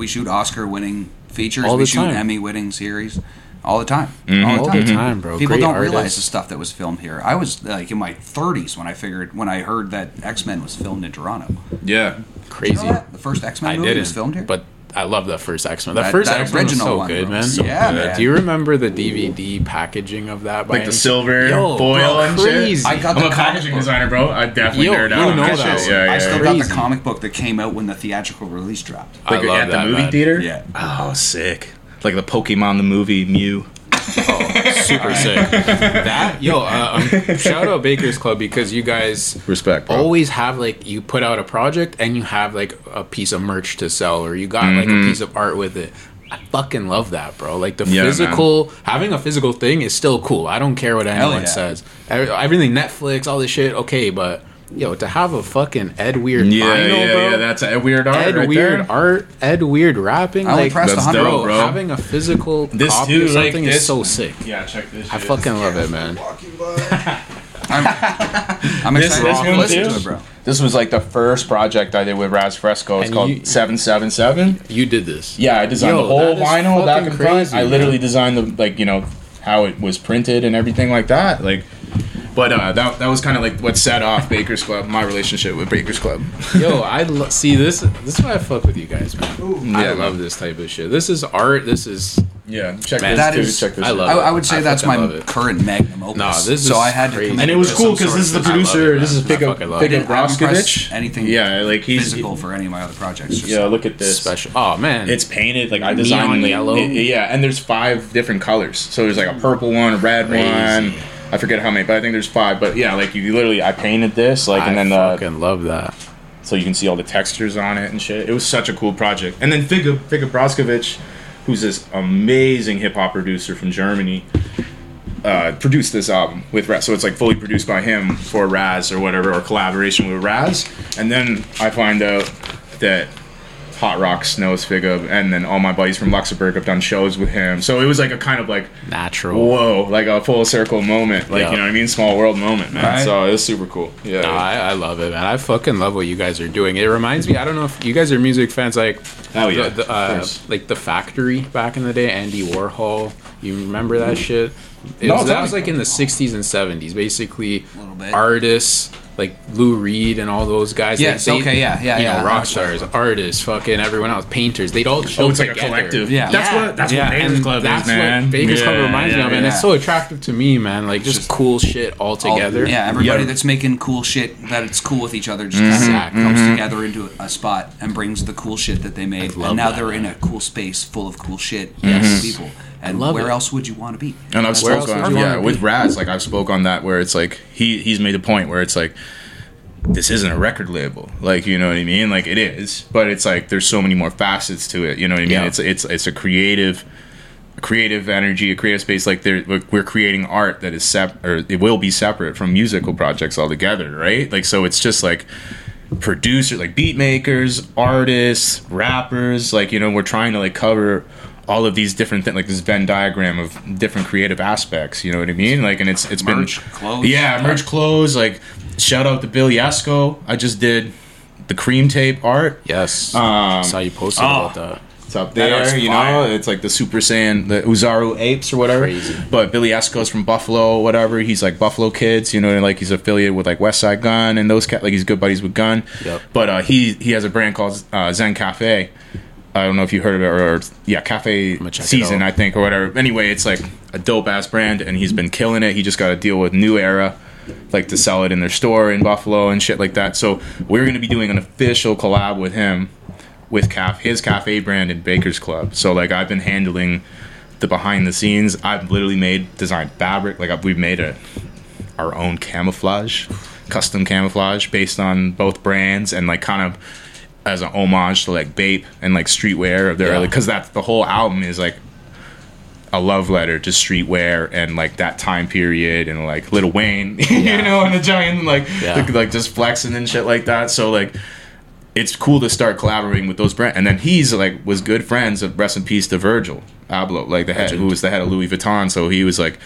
shoot Oscar-winning features. All we shoot Emmy-winning series. All the time. All the time, bro. People don't realize the stuff that was filmed here. I was like in my 30s when I heard that X-Men was filmed in Toronto. Yeah. Crazy. Did you know that? The first X-Men movie was filmed here. But I love that first X-Men. The first X-Men was so good, man. Yeah, man. Do you remember the DVD packaging of that? Like the silver foil and shit? I'm a packaging designer, bro. I definitely nerd out on that shit. I still got the comic book that came out when the theatrical release dropped. Like at the movie theater? Yeah. Oh, sick. Like the Pokemon, the movie, Mew. Oh, super sick. That, shout out Bkrs Club because you guys always have, like, you put out a project and you have, like, a piece of merch to sell or you got, like, a piece of art with it. I fucking love that, bro. Like, the physical, having a physical thing is still cool. I don't care what anyone says. Everything, Netflix, all this shit, okay, but... Yo, to have a fucking Ed Weird vinyl, bro. Yeah, that's Ed Weird art Ed Weird rapping. I like, that's dope, bro. Having a physical copy of something is so sick. Yeah, check this shit. I fucking love it, man. I'm excited to listen to it, bro. This was like the first project I did with Raz Fresco. It's called 777. You did this? Yeah, I designed the whole vinyl back and front. I literally designed the, like, you know, how it was printed and everything like that. Like... But that was kind of like what set off Bkrs Club, my relationship with Bkrs Club. Yo, I see this. This is why I fuck with you guys, man. Ooh, I love this type of shit. This is art. This is check this. I love. I would say that's my current magnum opus. No, this is so I had crazy. To and it was cool because this is the producer. This is Pickup Broskovich. Anything? Yeah, like he's physical for any of my other projects. Yeah, look at this special. Oh man, it's painted like I designed neon yellow. And there's 5 different colors. So there's like a purple one, a red one. I forget how many, but I think there's 5. But yeah, like you literally, I painted this, like, and then I fucking love that. So you can see all the textures on it and shit. It was such a cool project. And then Figga Broskovich, who's this amazing hip hop producer from Germany, produced this album with Raz. So it's like fully produced by him for Raz or whatever, or collaboration with Raz. And then I find out that Hot Rocks knows Figga, and then all my buddies from Luxembourg have done shows with him. So it was like a kind of like natural, whoa, like a full circle moment, like you know what I mean, small world moment, man. Right? So it was super cool. Yeah, no, I love it, man. I fucking love what you guys are doing. It reminds me, I don't know if you guys are music fans, like like The Factory back in the day, Andy Warhol. You remember that shit? That was like in the '60s and '70s, basically. Artists like Lou Reed and all those guys. Yes, like they, okay, yeah, yeah, you yeah. know, rock stars, artists, fucking everyone else, painters. They'd all show together. It's like a collective. Yeah, that's what Baker's Club is, man. What Baker's Club reminds me of, and it's so attractive to me, man. Like just cool shit all together. Yeah, everybody that's making cool shit that it's cool with each other just comes together into a spot and brings the cool shit that they made. And now they're in a cool space full of cool shit. Yes, people. And where else would you want to be? And I've spoke on with Raz, like I've spoke on that where it's like he's made a point where it's like this isn't a record label, like you know what I mean? Like it is, but it's like there's so many more facets to it. You know what I mean? Yeah. It's a creative energy, a creative space. Like we're creating art that is it will be separate from musical projects altogether, right? Like so, it's just like. Producers, like beat makers, artists, rappers, like you know, we're trying to like cover all of these different things, like this Venn diagram of different creative aspects. You know what I mean? Like, and it's merch, been clothes, merch, clothes. Like, shout out to Billy Esco. I just did the cream tape art. Yes, I saw you posted about that. It's up there, you know. It's like the Super Saiyan, the Uzaru Apes or whatever. Crazy. But Billy Esco's from Buffalo, whatever. He's like Buffalo Kids, you know, and like he's affiliated with like West Side Gun and those like he's good buddies with Gun. Yep. But he has a brand called Zen Cafe. I don't know if you heard of it or Cafe Season, I think, or whatever. Anyway, it's like a dope ass brand and he's been killing it. He just got to deal with New Era, like to sell it in their store in Buffalo and shit like that. So we're gonna be doing an official collab with him. With his cafe brand and Bkrs Club. So, like, I've been handling the behind the scenes. I've literally designed fabric. Like, we've made our own custom camouflage based on both brands and, like, kind of as an homage to, like, Bape and, like, streetwear of their early. Because that's the whole album is, like, a love letter to streetwear and like that time period and like Lil Wayne, you know, and the giant, like just flexing and shit like that. So, like, it's cool to start collaborating with those brands. And then he's like was good friends of rest in peace to Virgil Abloh, like the head who was the head of Louis Vuitton. So he was like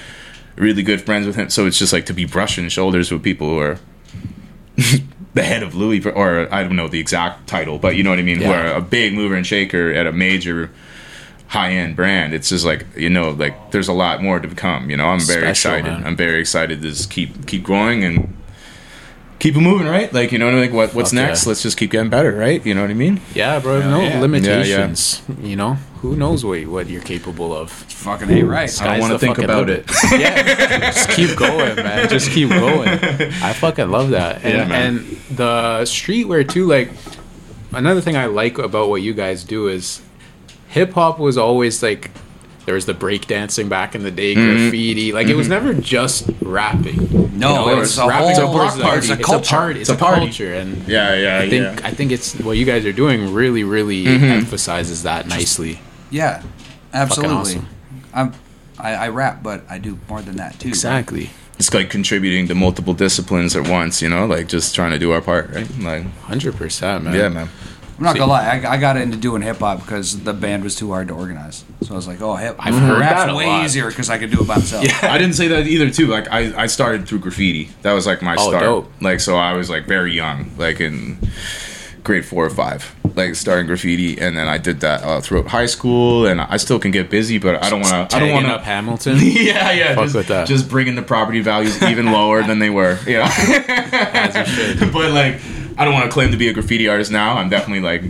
really good friends with him. So it's just like to be brushing shoulders with people who are the head of Louis, or I don't know the exact title, but you know what I mean? Yeah. Who are a big mover and shaker at a major high end brand. It's just like, you know, like there's a lot more to come, you know. I'm very excited. Man. I'm very excited to just keep growing and keep it moving, right? Like, you know, like what's next? Yeah. Let's just keep getting better, right? You know what I mean? Yeah, bro. No limitations. Yeah. You know, who knows what you're capable of? Fucking ain't right. I don't want to think about it. Yeah, just keep going, man. Just keep going. I fucking love that. And, and the streetwear too. Like another thing I like about what you guys do is hip hop was always like. There was the breakdancing back in the day, graffiti. Like, it was never just rapping. No, you know, it's a whole block party. It's a culture. It's a culture. And I think it's what you guys are doing really, really emphasizes that nicely. Yeah, absolutely. Awesome. I rap, but I do more than that, too. Exactly. It's like contributing to multiple disciplines at once, you know? Like, just trying to do our part, right? Like 100%, man. Yeah, man. I'm not gonna lie, I got into doing hip hop because the band was too hard to organize. So I was like, I've heard that a lot. Way easier because I could do it by myself. Yeah, I didn't say that either too. Like I started through graffiti. That was like my start. Dope. Like so, I was like very young, like in grade 4 or 5, like starting graffiti, and then I did that throughout high school. And I still can get busy, but I don't want to up Hamilton. Fuck just, with that. Just bringing the property values even lower than they were. Yeah, as you should. But like. I don't want to claim to be a graffiti artist now. I'm definitely like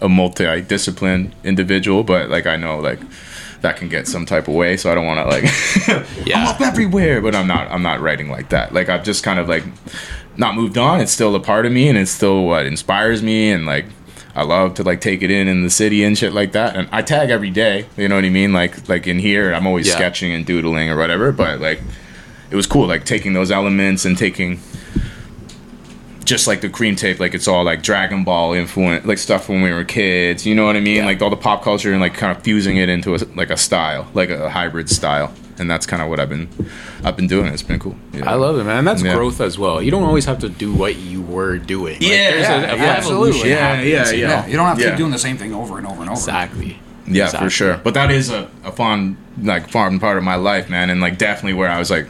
a multi-disciplined individual, but like I know like that can get some type of way. So I don't want to like I'm up everywhere, but I'm not writing like that. Like I've just kind of like not moved on. It's still a part of me, and it's still what inspires me, and like I love to like take it in the city and shit like that. And I tag every day. You know what I mean? Like in here, I'm always sketching and doodling or whatever. But like it was cool, like taking those elements and taking. Just like the cream tape, like it's all like Dragon Ball influence, like stuff when we were kids, you know what I mean? Yeah. Like all the pop culture and like kind of fusing it into a style, like a hybrid style. And that's kind of what I've been doing. It's been cool. Yeah. I love it, man. And that's growth as well. You don't always have to do what you were doing. Like, absolutely. You don't have to keep doing the same thing over and over and over. Exactly. Yeah, exactly. For sure. But that is a fun part of my life, man. And like definitely where I was like,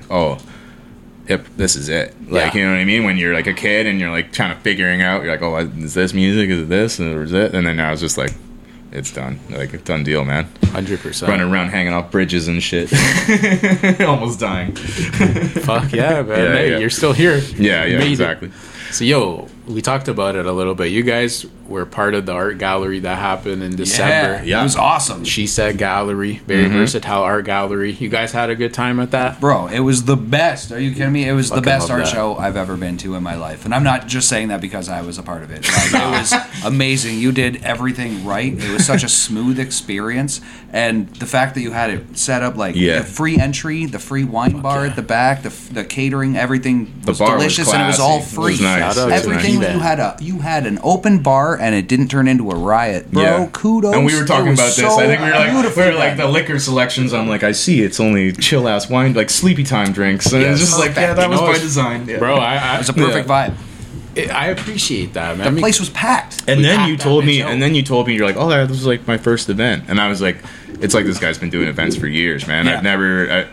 this is it. Like, you know what I mean? When you're like a kid and you're like kind of figuring out, you're like, is this music? Is it this? Or is it? And then I was just like, it's done. Like, a done deal, man. 100%. Running around, hanging off bridges and shit. Almost dying. Fuck yeah, man. You're still here. Yeah, exactly. So, yo, we talked about it a little bit. You guys were part of the art gallery that happened in December. Yeah, it was awesome. She said gallery, very versatile art gallery. You guys had a good time at that? Bro, it was the best. Are you kidding me? It was the best art show I've ever been to in my life. And I'm not just saying that because I was a part of it. Like, it was amazing. You did everything right. It was such a smooth experience. And the fact that you had it set up, like the free entry, the free wine bar at the back, the catering, everything was delicious, was and it was all free. It was nice. Everything was nice. You had an open bar and it didn't turn into a riot, bro. Yeah. Kudos. And we were talking about this. I think we were like the liquor selections. I'm like, I see it's only chill ass wine, like sleepy time drinks, and it's just like that was by design, bro. It was a perfect vibe. I appreciate that, man. The place was packed. And then you told me, you're like, oh, this was like my first event, and I was like, it's like this guy's been doing events for years, man. Yeah.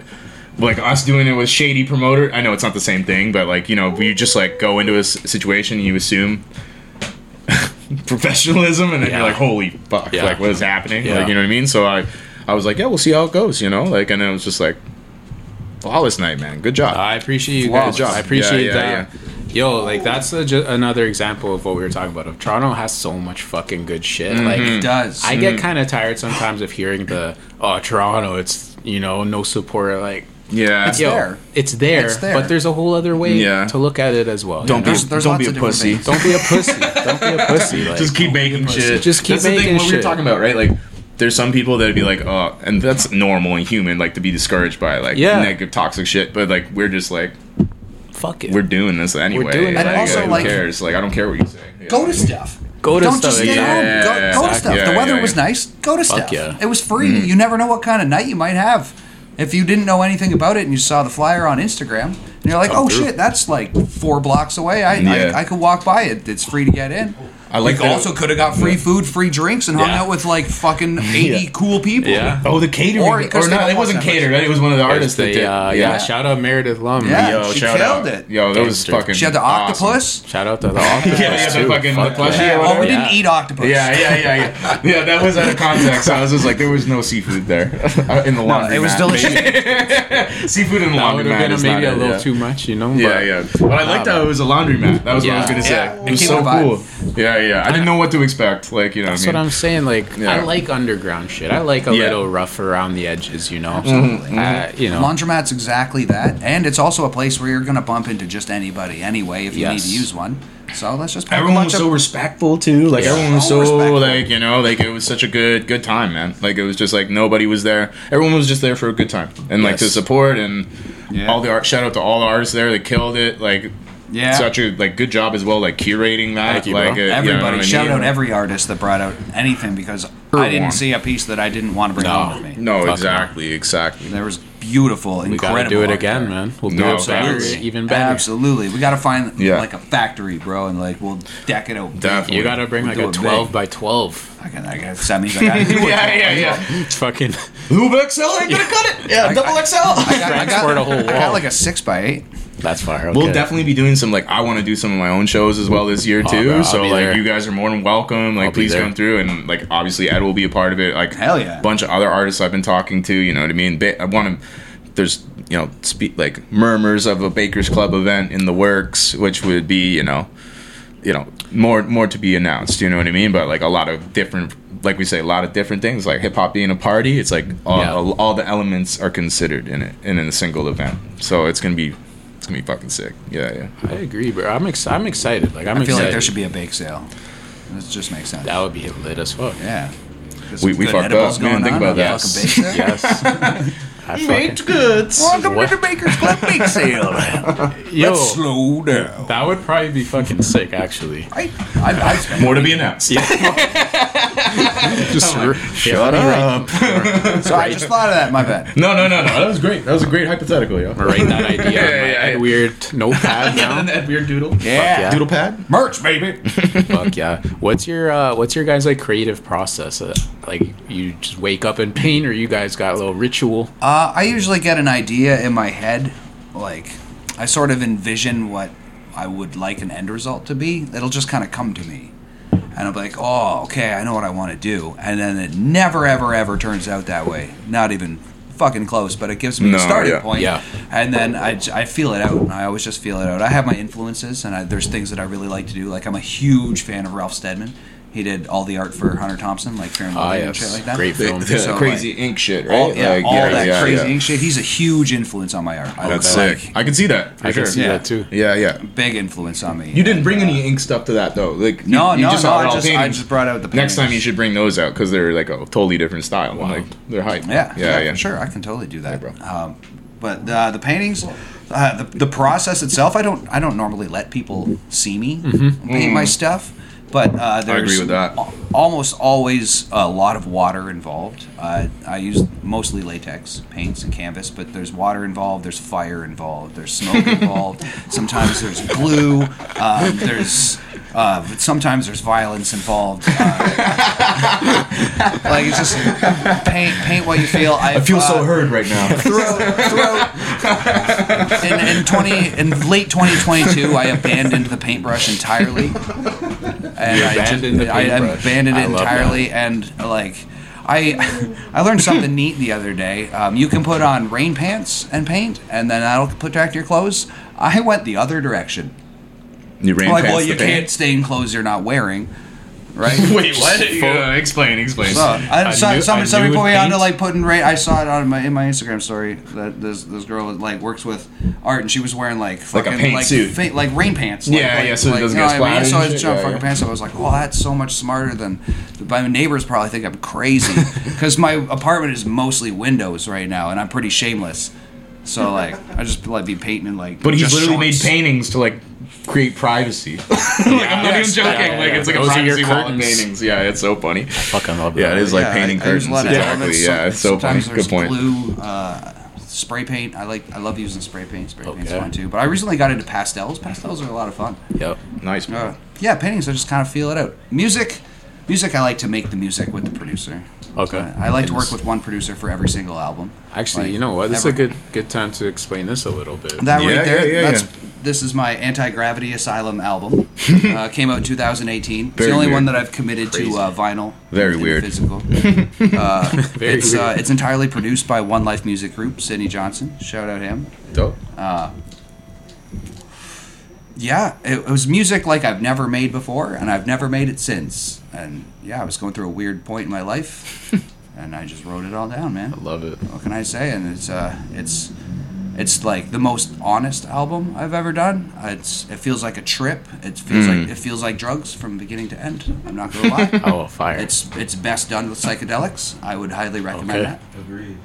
Like, us doing it with shady promoter, I know it's not the same thing, but, like, you know, you just, like, go into a situation and you assume professionalism, and then you're like, holy fuck, like, what is happening? Yeah. Like, you know what I mean? So I was like, yeah, we'll see how it goes, you know? Like, and it was just like, flawless night, man. Good job. I appreciate you guys. Good job. I appreciate that. Yeah. Yo, like, that's another example of what we were talking about. Toronto has so much fucking good shit. Mm-hmm. Like, it does. I get kind of tired sometimes of hearing Toronto, it's, you know, no support, like... Yeah, it's there, but there's a whole other way to look at it as well. Don't be a pussy. Don't be a pussy. Like, just keep making shit. That's the thing we were talking about, right? Like, there's some people that'd be like, oh, and that's normal and human, like, to be discouraged by like negative, toxic shit. But like, we're just like, fuck it. We're doing this anyway. And like, also, who cares? Like, I don't care what you say. Yeah. Go to stuff. Don't just stay home. Go to stuff. The weather was nice. Go to stuff. It was free. You never know what kind of night you might have. If you didn't know anything about it and you saw the flyer on Instagram, and you're like, oh shit, that's like 4 blocks away. I could walk by it. It's free to get in. Also could have got free food, free drinks, and hung out with like fucking 80 cool people. Yeah. Oh, the catering. Or no, it wasn't catered. Right? It was one of the artists that did. Shout out Meredith Lum. Yeah, she killed it. Yo, that was fucking. She had the octopus. Awesome. Shout out to the octopus. We didn't eat octopus. Yeah. Yeah, that was out of context. I was just like, there was no seafood there in the laundry. It was delicious. Seafood in the laundry mat is maybe a little too much, you know. Yeah. But I liked how it was a laundromat. That was what I was gonna say. It was so cool. Yeah, I didn't know what to expect. Like, you know, that's what I'm saying. Like, I like underground shit. I like a little rough around the edges. You know, you know, laundromat's exactly that, and it's also a place where you're gonna bump into just anybody anyway if you need to use one. So let's just. Everyone was so respectful too. Like everyone was so like, you know, like it was such a good time, man. Like it was just like nobody was there. Everyone was just there for a good time and like to support and all the art. Shout out to all the artists there that killed it. Like. Yeah, such a like good job as well, like curating that. Everybody, shout out every artist that brought out anything because I didn't see a piece that I didn't want to bring home with me. No, exactly. There was beautiful, incredible. We gotta do it again, man. We'll do it better, even better. Absolutely, we gotta find like a factory, bro, and like we'll deck it out. Definitely, you gotta bring like a 12 by 12. I got semis. I gotta do it. Fucking Lubex XL ain't gonna cut it. Yeah, double XL. I got like a 6 by 8. That's fire. Okay. We'll definitely be doing some, like, I want to do some of my own shows as well this year, too. Bro, so, like, you guys are more than welcome. Like, please come through. And, like, obviously, Ed will be a part of it. Like, hell yeah. A bunch of other artists I've been talking to, you know what I mean? I want to, there's, you know, like, murmurs of a Bkrs Club event in the works, which would be, you know, more to be announced, you know what I mean? But, like, a lot of different, like we say, a lot of different things, like hip-hop being a party. It's, like, all the elements are considered in it and in a single event. So, it's going to be... me fucking sick. I agree, bro. I'm excited. Like I feel like there should be a bake sale. It just makes sense. That would be lit as fuck. Yeah, we fucked up. Man, think about that. Yes. You baked goods. Welcome to the Bkrs Club bake sale. Yo, let's slow down. That would probably be fucking sick, actually. I more to be announced. Just like, shut up. So I just thought of that. My bad. No. That was great. That was a great hypothetical, yo. I'm writing that idea. Ed Weird notepad now. Ed Weird doodle. Yeah. Doodle pad. Merch, baby. Fuck yeah. What's your guys' like creative process? Like you just wake up and paint, or you guys got a little ritual? I usually get an idea in my head. Like I sort of envision what I would like an end result to be. It'll just kind of come to me. And I'm like, oh, okay, I know what I want to do. And then it never, ever, ever turns out that way. Not even fucking close, but it gives me a starting point. Yeah. And then I feel it out. I always just feel it out. I have my influences, and there's things that I really like to do. Like, I'm a huge fan of Ralph Steadman. He did all the art for Hunter Thompson, like Fear and Loathing and shit like that. Great film. So, crazy ink shit, right? All that crazy ink shit. He's a huge influence on my art. That's sick. I can see that. I can see that too. Yeah, yeah. Big influence on me. You didn't bring any ink stuff to that though. Like I just brought out the paintings. Next time you should bring those out because they're like a totally different style. Wow. Like they're hype. Yeah. Sure, I can totally do that, bro. But the paintings. The process itself. I don't normally let people see me paint my stuff. But there's I agree with that. Almost always a lot of water involved. I use mostly latex paints and canvas, but there's water involved, there's fire involved, there's smoke involved. Sometimes there's glue. Sometimes there's violence involved. Like it's just paint what you feel. I feel so heard right now. Throughout in late 2022, I abandoned the paintbrush entirely. And like I learned something neat the other day. You can put on rain pants and paint, and then that'll protect your clothes. I went the other direction. You can't stain clothes you're not wearing, right? Wait, what? Explain. So, somebody put me onto like putting rain. I saw it on my Instagram story that this girl like works with art, and she was wearing like fucking like a paint suit, like rain pants. So it doesn't get splashed. So I was trying fucking pants up. I was like, well, that's so much smarter than my neighbors probably think I'm crazy because my apartment is mostly windows right now, and I'm pretty shameless. So like I just like be painting and like. But he's literally made paintings to like. Create privacy. I'm not even joking. It's like those a privacy wall of paintings. Yeah, it's so funny. I fucking love that. Yeah, it is like painting curtains. Exactly. It's so funny. Good point. Blue, spray paint. I love using spray paint. Spray paint's fun too. But I recently got into pastels. Pastels are a lot of fun. Yep. Nice. Paintings. I just kind of feel it out. Music. I like to make the music with the producer. Okay. I like to work with one producer for every single album. Actually, like, you know what? This is a good time to explain this a little bit. This is my Anti-Gravity Asylum album. Came out in 2018. It's the only one that I've committed to vinyl. Very weird. Physical. It's entirely produced by One Life Music Group, Sidney Johnson. Shout out him. Dope. It was music like I've never made before, and I've never made it since. And I was going through a weird point in my life, and I just wrote it all down, man. I love it. What can I say? And it's like the most honest album I've ever done. It feels like a trip. It feels like drugs from beginning to end. I'm not gonna lie. Oh, fire! It's best done with psychedelics. I would highly recommend that. Agreed.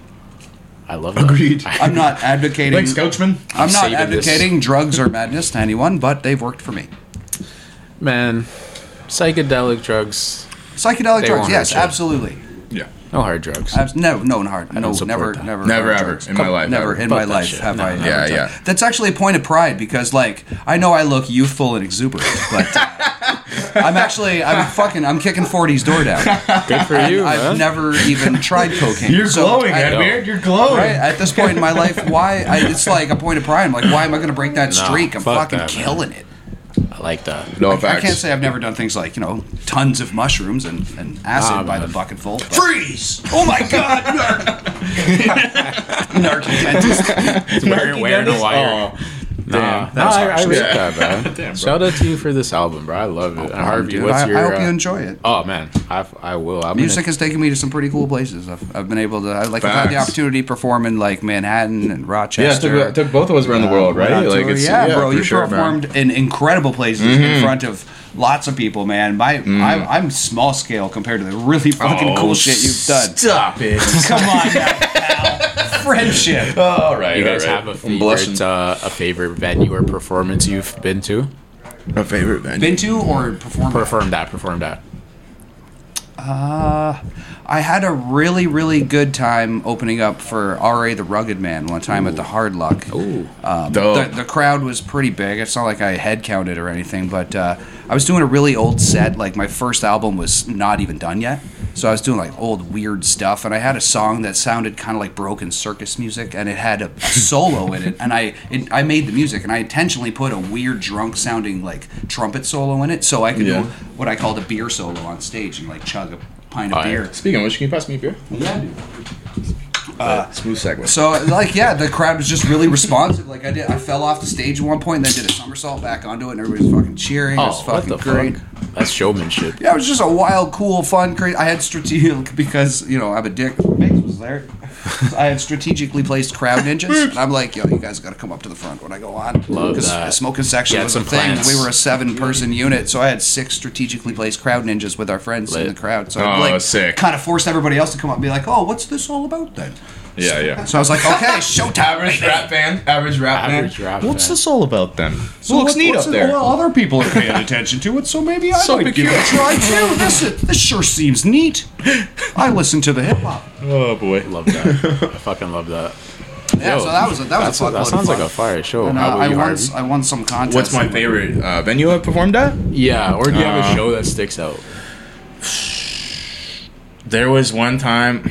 I love that. Agreed. I'm not advocating. Thanks, Coachman. I'm not advocating drugs or madness to anyone, but they've worked for me. Man, psychedelic drugs. Psychedelic drugs. Yes, absolutely. Yeah. No hard drugs. Never in my life have I. Yeah. That's actually a point of pride because, like, I know I look youthful and exuberant, but I'm kicking 40's door down. Good for you. I've never even tried cocaine. You're glowing, Ed Weird. You're glowing. Right? At this point in my life, it's like a point of pride. I'm like, why am I going to break that streak? I'm fucking killing it. I like that. No facts. I can't say I've never done things like, tons of mushrooms and acid by the bucketful. Freeze! Oh my god! Narc. It's wearing a wire. I respect that, man. Damn, shout out to you for this album, bro. I love it. Harvey, I hope you enjoy it. Oh man, I will. Music has taken me to some pretty cool places. I've been able to. I've had the opportunity to perform in like Manhattan and Rochester. Yeah, took both of us around the world, right? Like, bro, you performed in incredible places in front of lots of people, man. I'm small scale compared to the really fucking cool shit you've done. Stop it! Come on now, pal. Friendship. All right. You guys have a favorite venue or performance you've been to? A favorite venue. Been to or performed? Performed at. I had a really, really good time opening up for R.A. the Rugged Man one time at the Hard Luck. Ooh. The crowd was pretty big. It's not like I head counted or anything, but I was doing a really old set. Like, my first album was not even done yet, so I was doing, like, old weird stuff, and I had a song that sounded kind of like broken circus music, and it had a solo in it, and I made the music, and I intentionally put a weird drunk-sounding, like, trumpet solo in it, so I could do what I called a beer solo on stage and, like, chug a pint of beer. Speaking of which, can you pass me a beer? Yeah, dude. Smooth segue. So, like, yeah, the crowd was just really responsive. Like, I fell off the stage at one point and then did a somersault back onto it, and everybody was fucking cheering. Oh, it was fucking great. Fuck? That's showmanship. Yeah, it was just a wild, cool, fun, crazy. I had strategic, because, you know, I'm a dick. Mix was there. I had strategically placed crowd ninjas. And I'm like, yo, you guys got to come up to the front when I go on. Love that. Because Smoking Section was a thing. Plants. We were a 7-person unit, so I had 6 strategically placed crowd ninjas with our friends in the crowd. So I kind of forced everybody else to come up and be like, oh, what's this all about then? Yeah, yeah. So I was like, okay, showtime. Average rap band. What's this all about then? So looks neat up there. Well, other people are paying attention to it, so maybe I might give it a try too. This sure seems neat. I listen to the hip hop. Oh boy, love that. I fucking love that. Yeah, yo, so that was a fun. That sounds like a fire show. And, I won some contest. What's my favorite venue I performed at? Yeah, or do you have a show that sticks out? There was one time.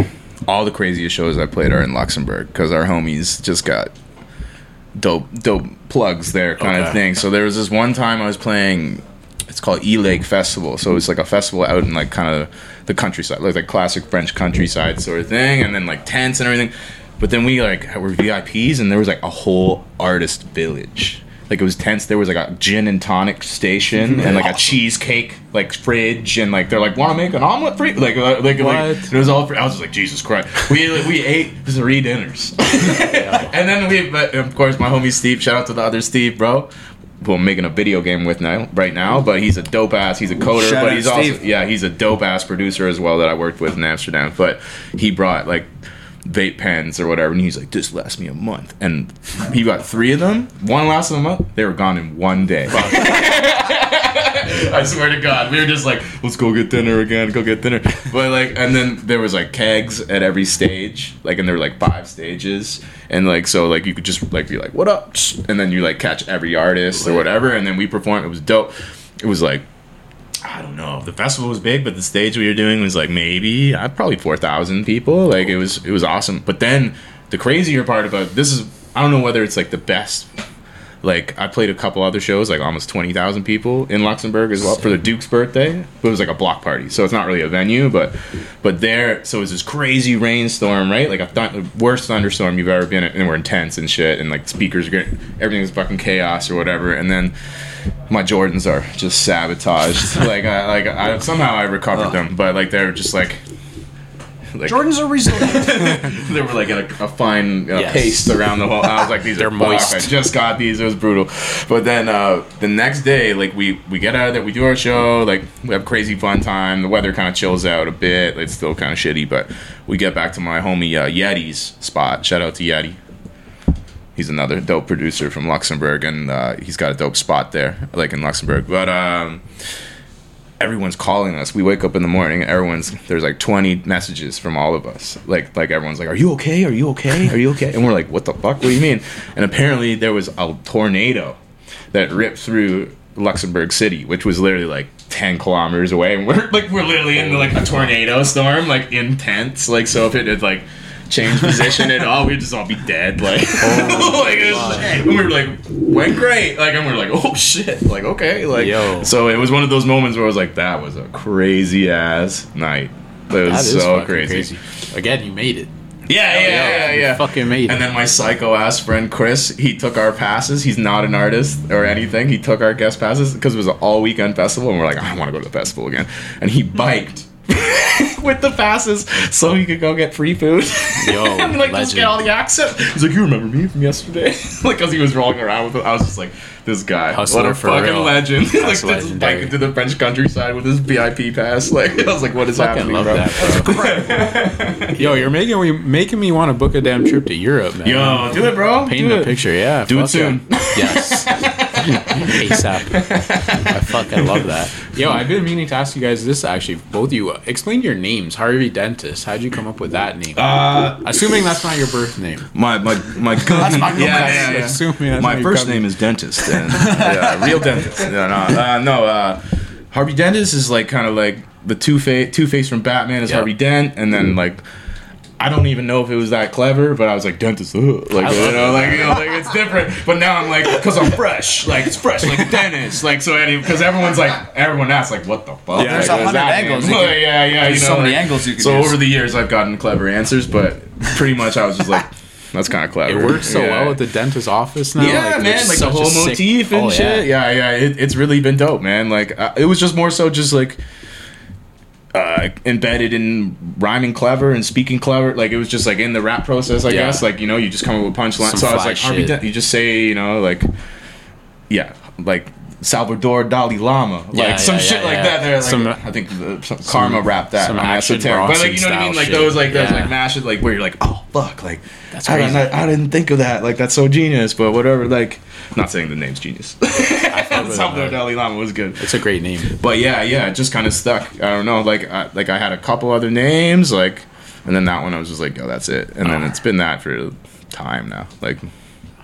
All the craziest shows I played are in Luxembourg because our homies just got dope plugs there kind of thing. So there was this one time I was playing, it's called E-Lake Festival. So it's like a festival out in like kind of the countryside, like the classic French countryside sort of thing, and then like tents and everything. But then we like were VIPs and there was like a whole artist village. Like it was tense. There was like a gin and tonic station and like a cheesecake like fridge and like they're like, want to make an omelet for you? Like it was all. I was just like, Jesus Christ. We ate 3 dinners, and then But of course, my homie Steve. Shout out to the other Steve, bro. Who I'm making a video game with right now. But he's a dope ass. He's a coder, but he's also he's a dope ass producer as well that I worked with in Amsterdam. But he brought like vape pens or whatever, and he's like, this lasts me a month, and he got 3 of them. One lasted a month. They were gone in 1 day. I swear to God, we were just like, let's go get dinner. But like, and then there was like kegs at every stage, like, and there were like 5 stages, and like, so like you could just like be like, what up, and then you like catch every artist or whatever, and then we performed. It was dope. It was like, I don't know. The festival was big, but the stage we were doing was like probably 4,000 people. Like it was awesome. But then the crazier part about this is, I don't know whether it's like the best. Like I played a couple other shows, like almost 20,000 people in Luxembourg as well for the Duke's birthday. It was like a block party, so it's not really a venue, but there. So it was this crazy rainstorm, right? Like the worst thunderstorm you've ever been in, and we're in tents and shit, and like speakers, everything was fucking chaos or whatever, and then. My Jordans are just sabotaged. Somehow I recovered them, but like they're just like Jordans are resilient. They were like in a fine paste around the whole. I was like, these are moist. I just got these. It was brutal. But then the next day, like we get out of there, we do our show, like we have a crazy fun time. The weather kind of chills out a bit. It's still kind of shitty, but we get back to my homie Yeti's spot. Shout out to Yeti. He's another dope producer from Luxembourg, and he's got a dope spot there, like in Luxembourg. But everyone's calling us. We wake up in the morning, and there's like 20 messages from all of us. Like everyone's like, "Are you okay? Are you okay? Are you okay?" And we're like, "What the fuck? What do you mean?" And apparently there was a tornado that ripped through Luxembourg City, which was literally like 10 kilometers away, and we're literally in like a tornado storm, like in tents, like so if it did like. Change position at all, we'd just all be dead. Like, and we were like, went great. Like, and we were like, oh shit. Like, okay. Like, yo. So it was one of those moments where I was like, that was a crazy ass night. It was so crazy. Again, you made it. Yeah. Fucking made it. And then my psycho ass friend Chris, he took our passes. He's not an artist or anything. He took our guest passes because it was an all weekend festival, and we're like, I want to go to the festival again. And he biked. With the passes, so he could go get free food. Yo, and like, let's get all the access. He's like, you remember me from yesterday? Like, cause he was rolling around with it. I was just like, this guy, hustler, what a fucking real. Legend! Like, just biking to the French countryside with his VIP pass. Like, I was like, what is happening, bro? That, bro. Yo, you're making me want to book a damn trip to Europe, man. Yo, do it, bro. Paint a picture, yeah. Do it soon. Yes. ASAP. I fucking love that. Yo, I've been meaning to ask you guys this actually. Both of you, explain your names. Harvey Dentist. How'd you come up with that name? Assuming that's not your birth name. My god. Yeah. My first name is Dentist. And, real dentist. Harvey Dentist is like kind of like the Two-Face from Batman is Harvey Dent, and then like. I don't even know if it was that clever, but I was like, dentist, like it's different. But now I'm like, because I'm fresh, like it's fresh, like dentist, like so. Because everyone asks, like, what the fuck? Yeah, there's 100 angles. Many angles you can. So use. Over the years, I've gotten clever answers, but pretty much I was just like. That's kind of clever. It works so well at the dentist's office now. Yeah, like, man. Like the whole motif and shit. Yeah. It's really been dope, man. Like, it was just more so just like embedded in rhyming clever and speaking clever. Like, it was just like in the rap process, I guess. Like, you know, you just come up with punchline. So I was like, Harvey Dent, you just say, you know, like, yeah, like. Salvador Dalai Lama, like some shit like that. They're like, I think Karma wrapped that. Some Esoteric, but like you know what I mean, like those like mashes, like where you're like, oh fuck, like that's crazy. I didn't think of that. Like that's so genius, but whatever. Like, I'm not saying the name's genius. Salvador Dalai Lama was good. It's a great name, but yeah, it just kind of stuck. I don't know, like I had a couple other names, like, and then that one I was just like, yo, that's it. And then it's been that for time now, like.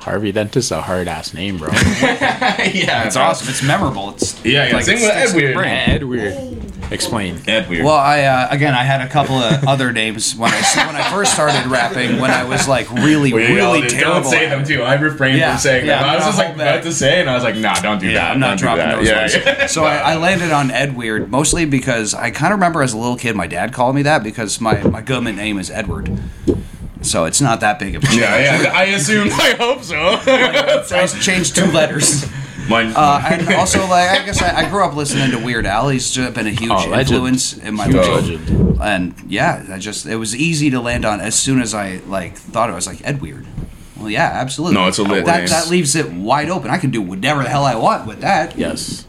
Harvey Dent is a hard ass name, bro. Yeah, it's awesome. It's memorable. It's like same with Ed Weird. Ed Weird. Explain. Ed Weird. Well, I had a couple of other names when I first started rapping. When I was like really terrible. Don't say them too. I refrained from saying them. I was just like about to say, and I was like, nah, don't do that. I'm not dropping those ones. Yeah. So I landed on Ed Weird mostly because I kind of remember as a little kid, my dad called me that because my government name is Edward. So it's not that big of a change. Yeah. I assume. I hope so. I changed 2 letters. Mine. And also, like, I guess I grew up listening to Weird Al. He's been a huge influence in my life. And yeah, it was easy to land on as soon as I like thought it was like Ed Weird. Well, yeah, absolutely. No, it's a lit name. That leaves it wide open. I can do whatever the hell I want with that. Yes.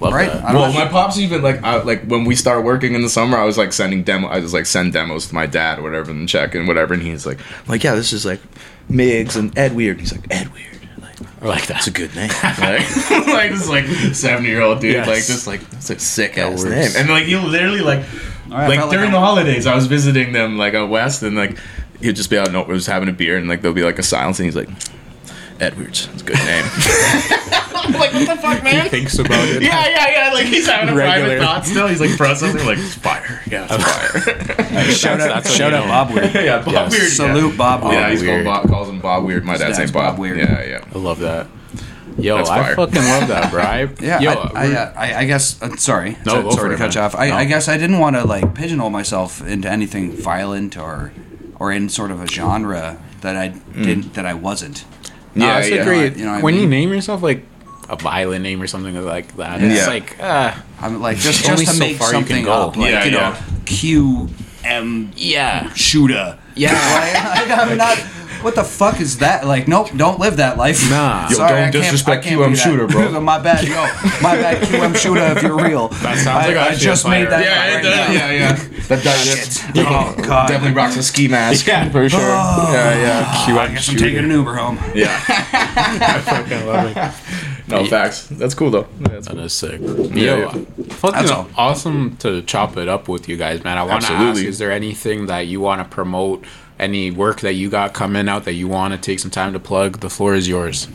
Love right. That. Well, my pops even like when we start working in the summer, I was like sending demo. I was like send demos to my dad or whatever and check and whatever, and he's like, yeah, this is like Migs and Ed Weird. And he's like Ed Weird. I like that. It's a good name. Like this is like 70-year-old dude. Yes. Like just like that's a sick ass name. And like you literally like during the holidays, I was visiting them like out west, and like he'd just be out and was having a beer, and like there'll be like a silence, and he's like. Edwards. That's a good name. I'm like, what the fuck, man? He thinks about it. Yeah. Like, he's having a private thought still. He's, like, processing. Like, it's fire. Yeah, it's fire. Shout out Bob Weird. Yeah, Bob Weird. Salute Bob Weird. Yeah, calls him Bob Weird. My dad's name's Bob Weird. Yeah. I love that. Yo, I fucking love that, Bribe. Yeah, yo, I guess... sorry. No, sorry to cut you off. I guess I didn't want to, like, pigeonhole myself into anything violent or in sort of a genre that I didn't... that I wasn't. Yeah, it's great. You know, when you name yourself like a violent name or something like that, it's like I'm like just to make something up, like QM shooter. Yeah, I'm not. What the fuck is that? Like, nope, don't live that life. Nah, yo, sorry, don't disrespect QM shooter, bro. My bad, QM shooter. If you're real, that sounds like I just made that. Yeah. That does it. Oh god, definitely rocks a ski mask. Yeah, for sure. QM I guess I'm taking an Uber home. Yeah, I fucking love it. No facts. That's cool though. That's cool. That is sick. Yo, fucking awesome to chop it up with you guys, man. I want to ask: is there anything that you want to promote? Any work that you got coming out that you want to take some time to plug, the floor is yours.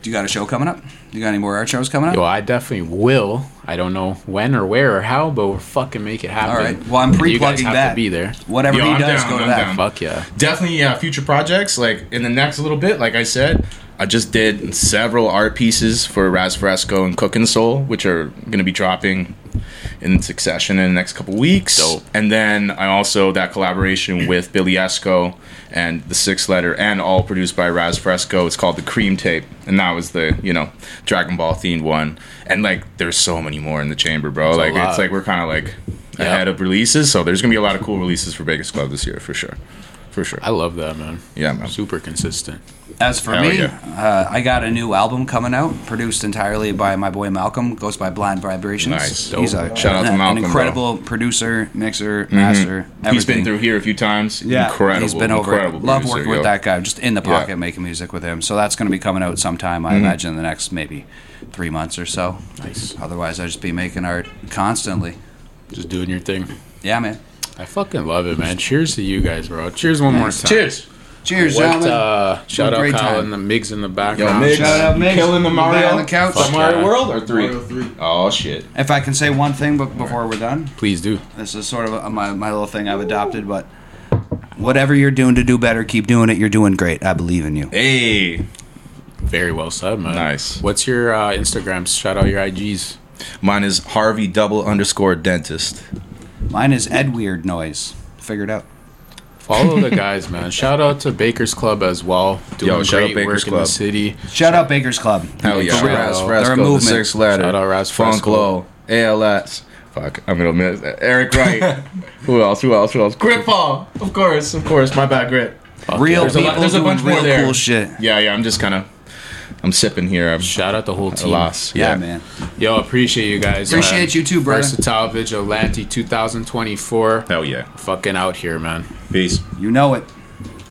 Do you got a show coming up? You got any more art shows coming up? Yo, I definitely will. I don't know when or where or how, but we'll fucking make it happen. All right. Well, I'm pre-plugging that. You guys have to be there. Whatever he does, go to that. Fuck yeah. Definitely, yeah. Future projects, like in the next little bit, like I said, I just did several art pieces for Raz Fresco and Cookin' Soul, which are going to be dropping in succession in the next couple weeks. Dope. And then I also that collaboration with Billy Esco and The Sixth Letter, and all produced by Raz Fresco. It's called The Cream Tape, and that was the Dragon Ball themed one. And like there's so many more in the chamber, bro. It's like it's like we're kind of like ahead of releases, so there's gonna be a lot of cool releases for Bkrs Club this year for sure. I love that, man. Yeah, man. Super consistent. As for me, I got a new album coming out, produced entirely by my boy Malcolm. Goes by Blind Vibrations. Nice. Dope. He's an incredible producer, mixer, master. Everything. He's been through here a few times. Yeah, incredible. He's been over. Incredible love producer, working with that guy. Just in the pocket, making music with him. So that's going to be coming out sometime. I imagine in the next maybe 3 months or so. Nice. Otherwise, I'd just be making art constantly. Just doing your thing. Yeah, man. I fucking love it, man. Cheers to you guys, bro. Cheers one more time. Cheers, gentlemen. Shout out Kyle and the Migs in the background. Yo, Migs. Shout out Migs. Killing the Mario on the couch. Mario World or 3? Mario 3. Oh, shit. If I can say one thing before we're done. Please do. This is sort of my little thing I've adopted, but Whatever you're doing to do better, keep doing it. You're doing great. I believe in you. Hey. Very well said, man. Nice. What's your Instagram? Shout out your IGs. Mine is Harvey _dentist. Mine is Ed Weird Noise. Figure it out. Follow the guys, man. Shout out to Bkrs Club as well. Doing great work in the city. Shout out Bkrs Club. Hell yeah. Raz Fresco, The Sixth Letter. Shout out Raz Fresco. Funk Low. ALS. Fuck, I'm going to miss that. Eric Wright. Who else? Gritfall. Of course. My bad, Grit. Real people there's a bunch more there. Cool shit. Yeah. I'm just kind of... I'm sipping here. Shout out the whole team. Yeah, man. Yo, appreciate you guys. Appreciate you too, bro. Versatile Vigilante 2024. Hell yeah. Fucking out here, man. Peace. You know it.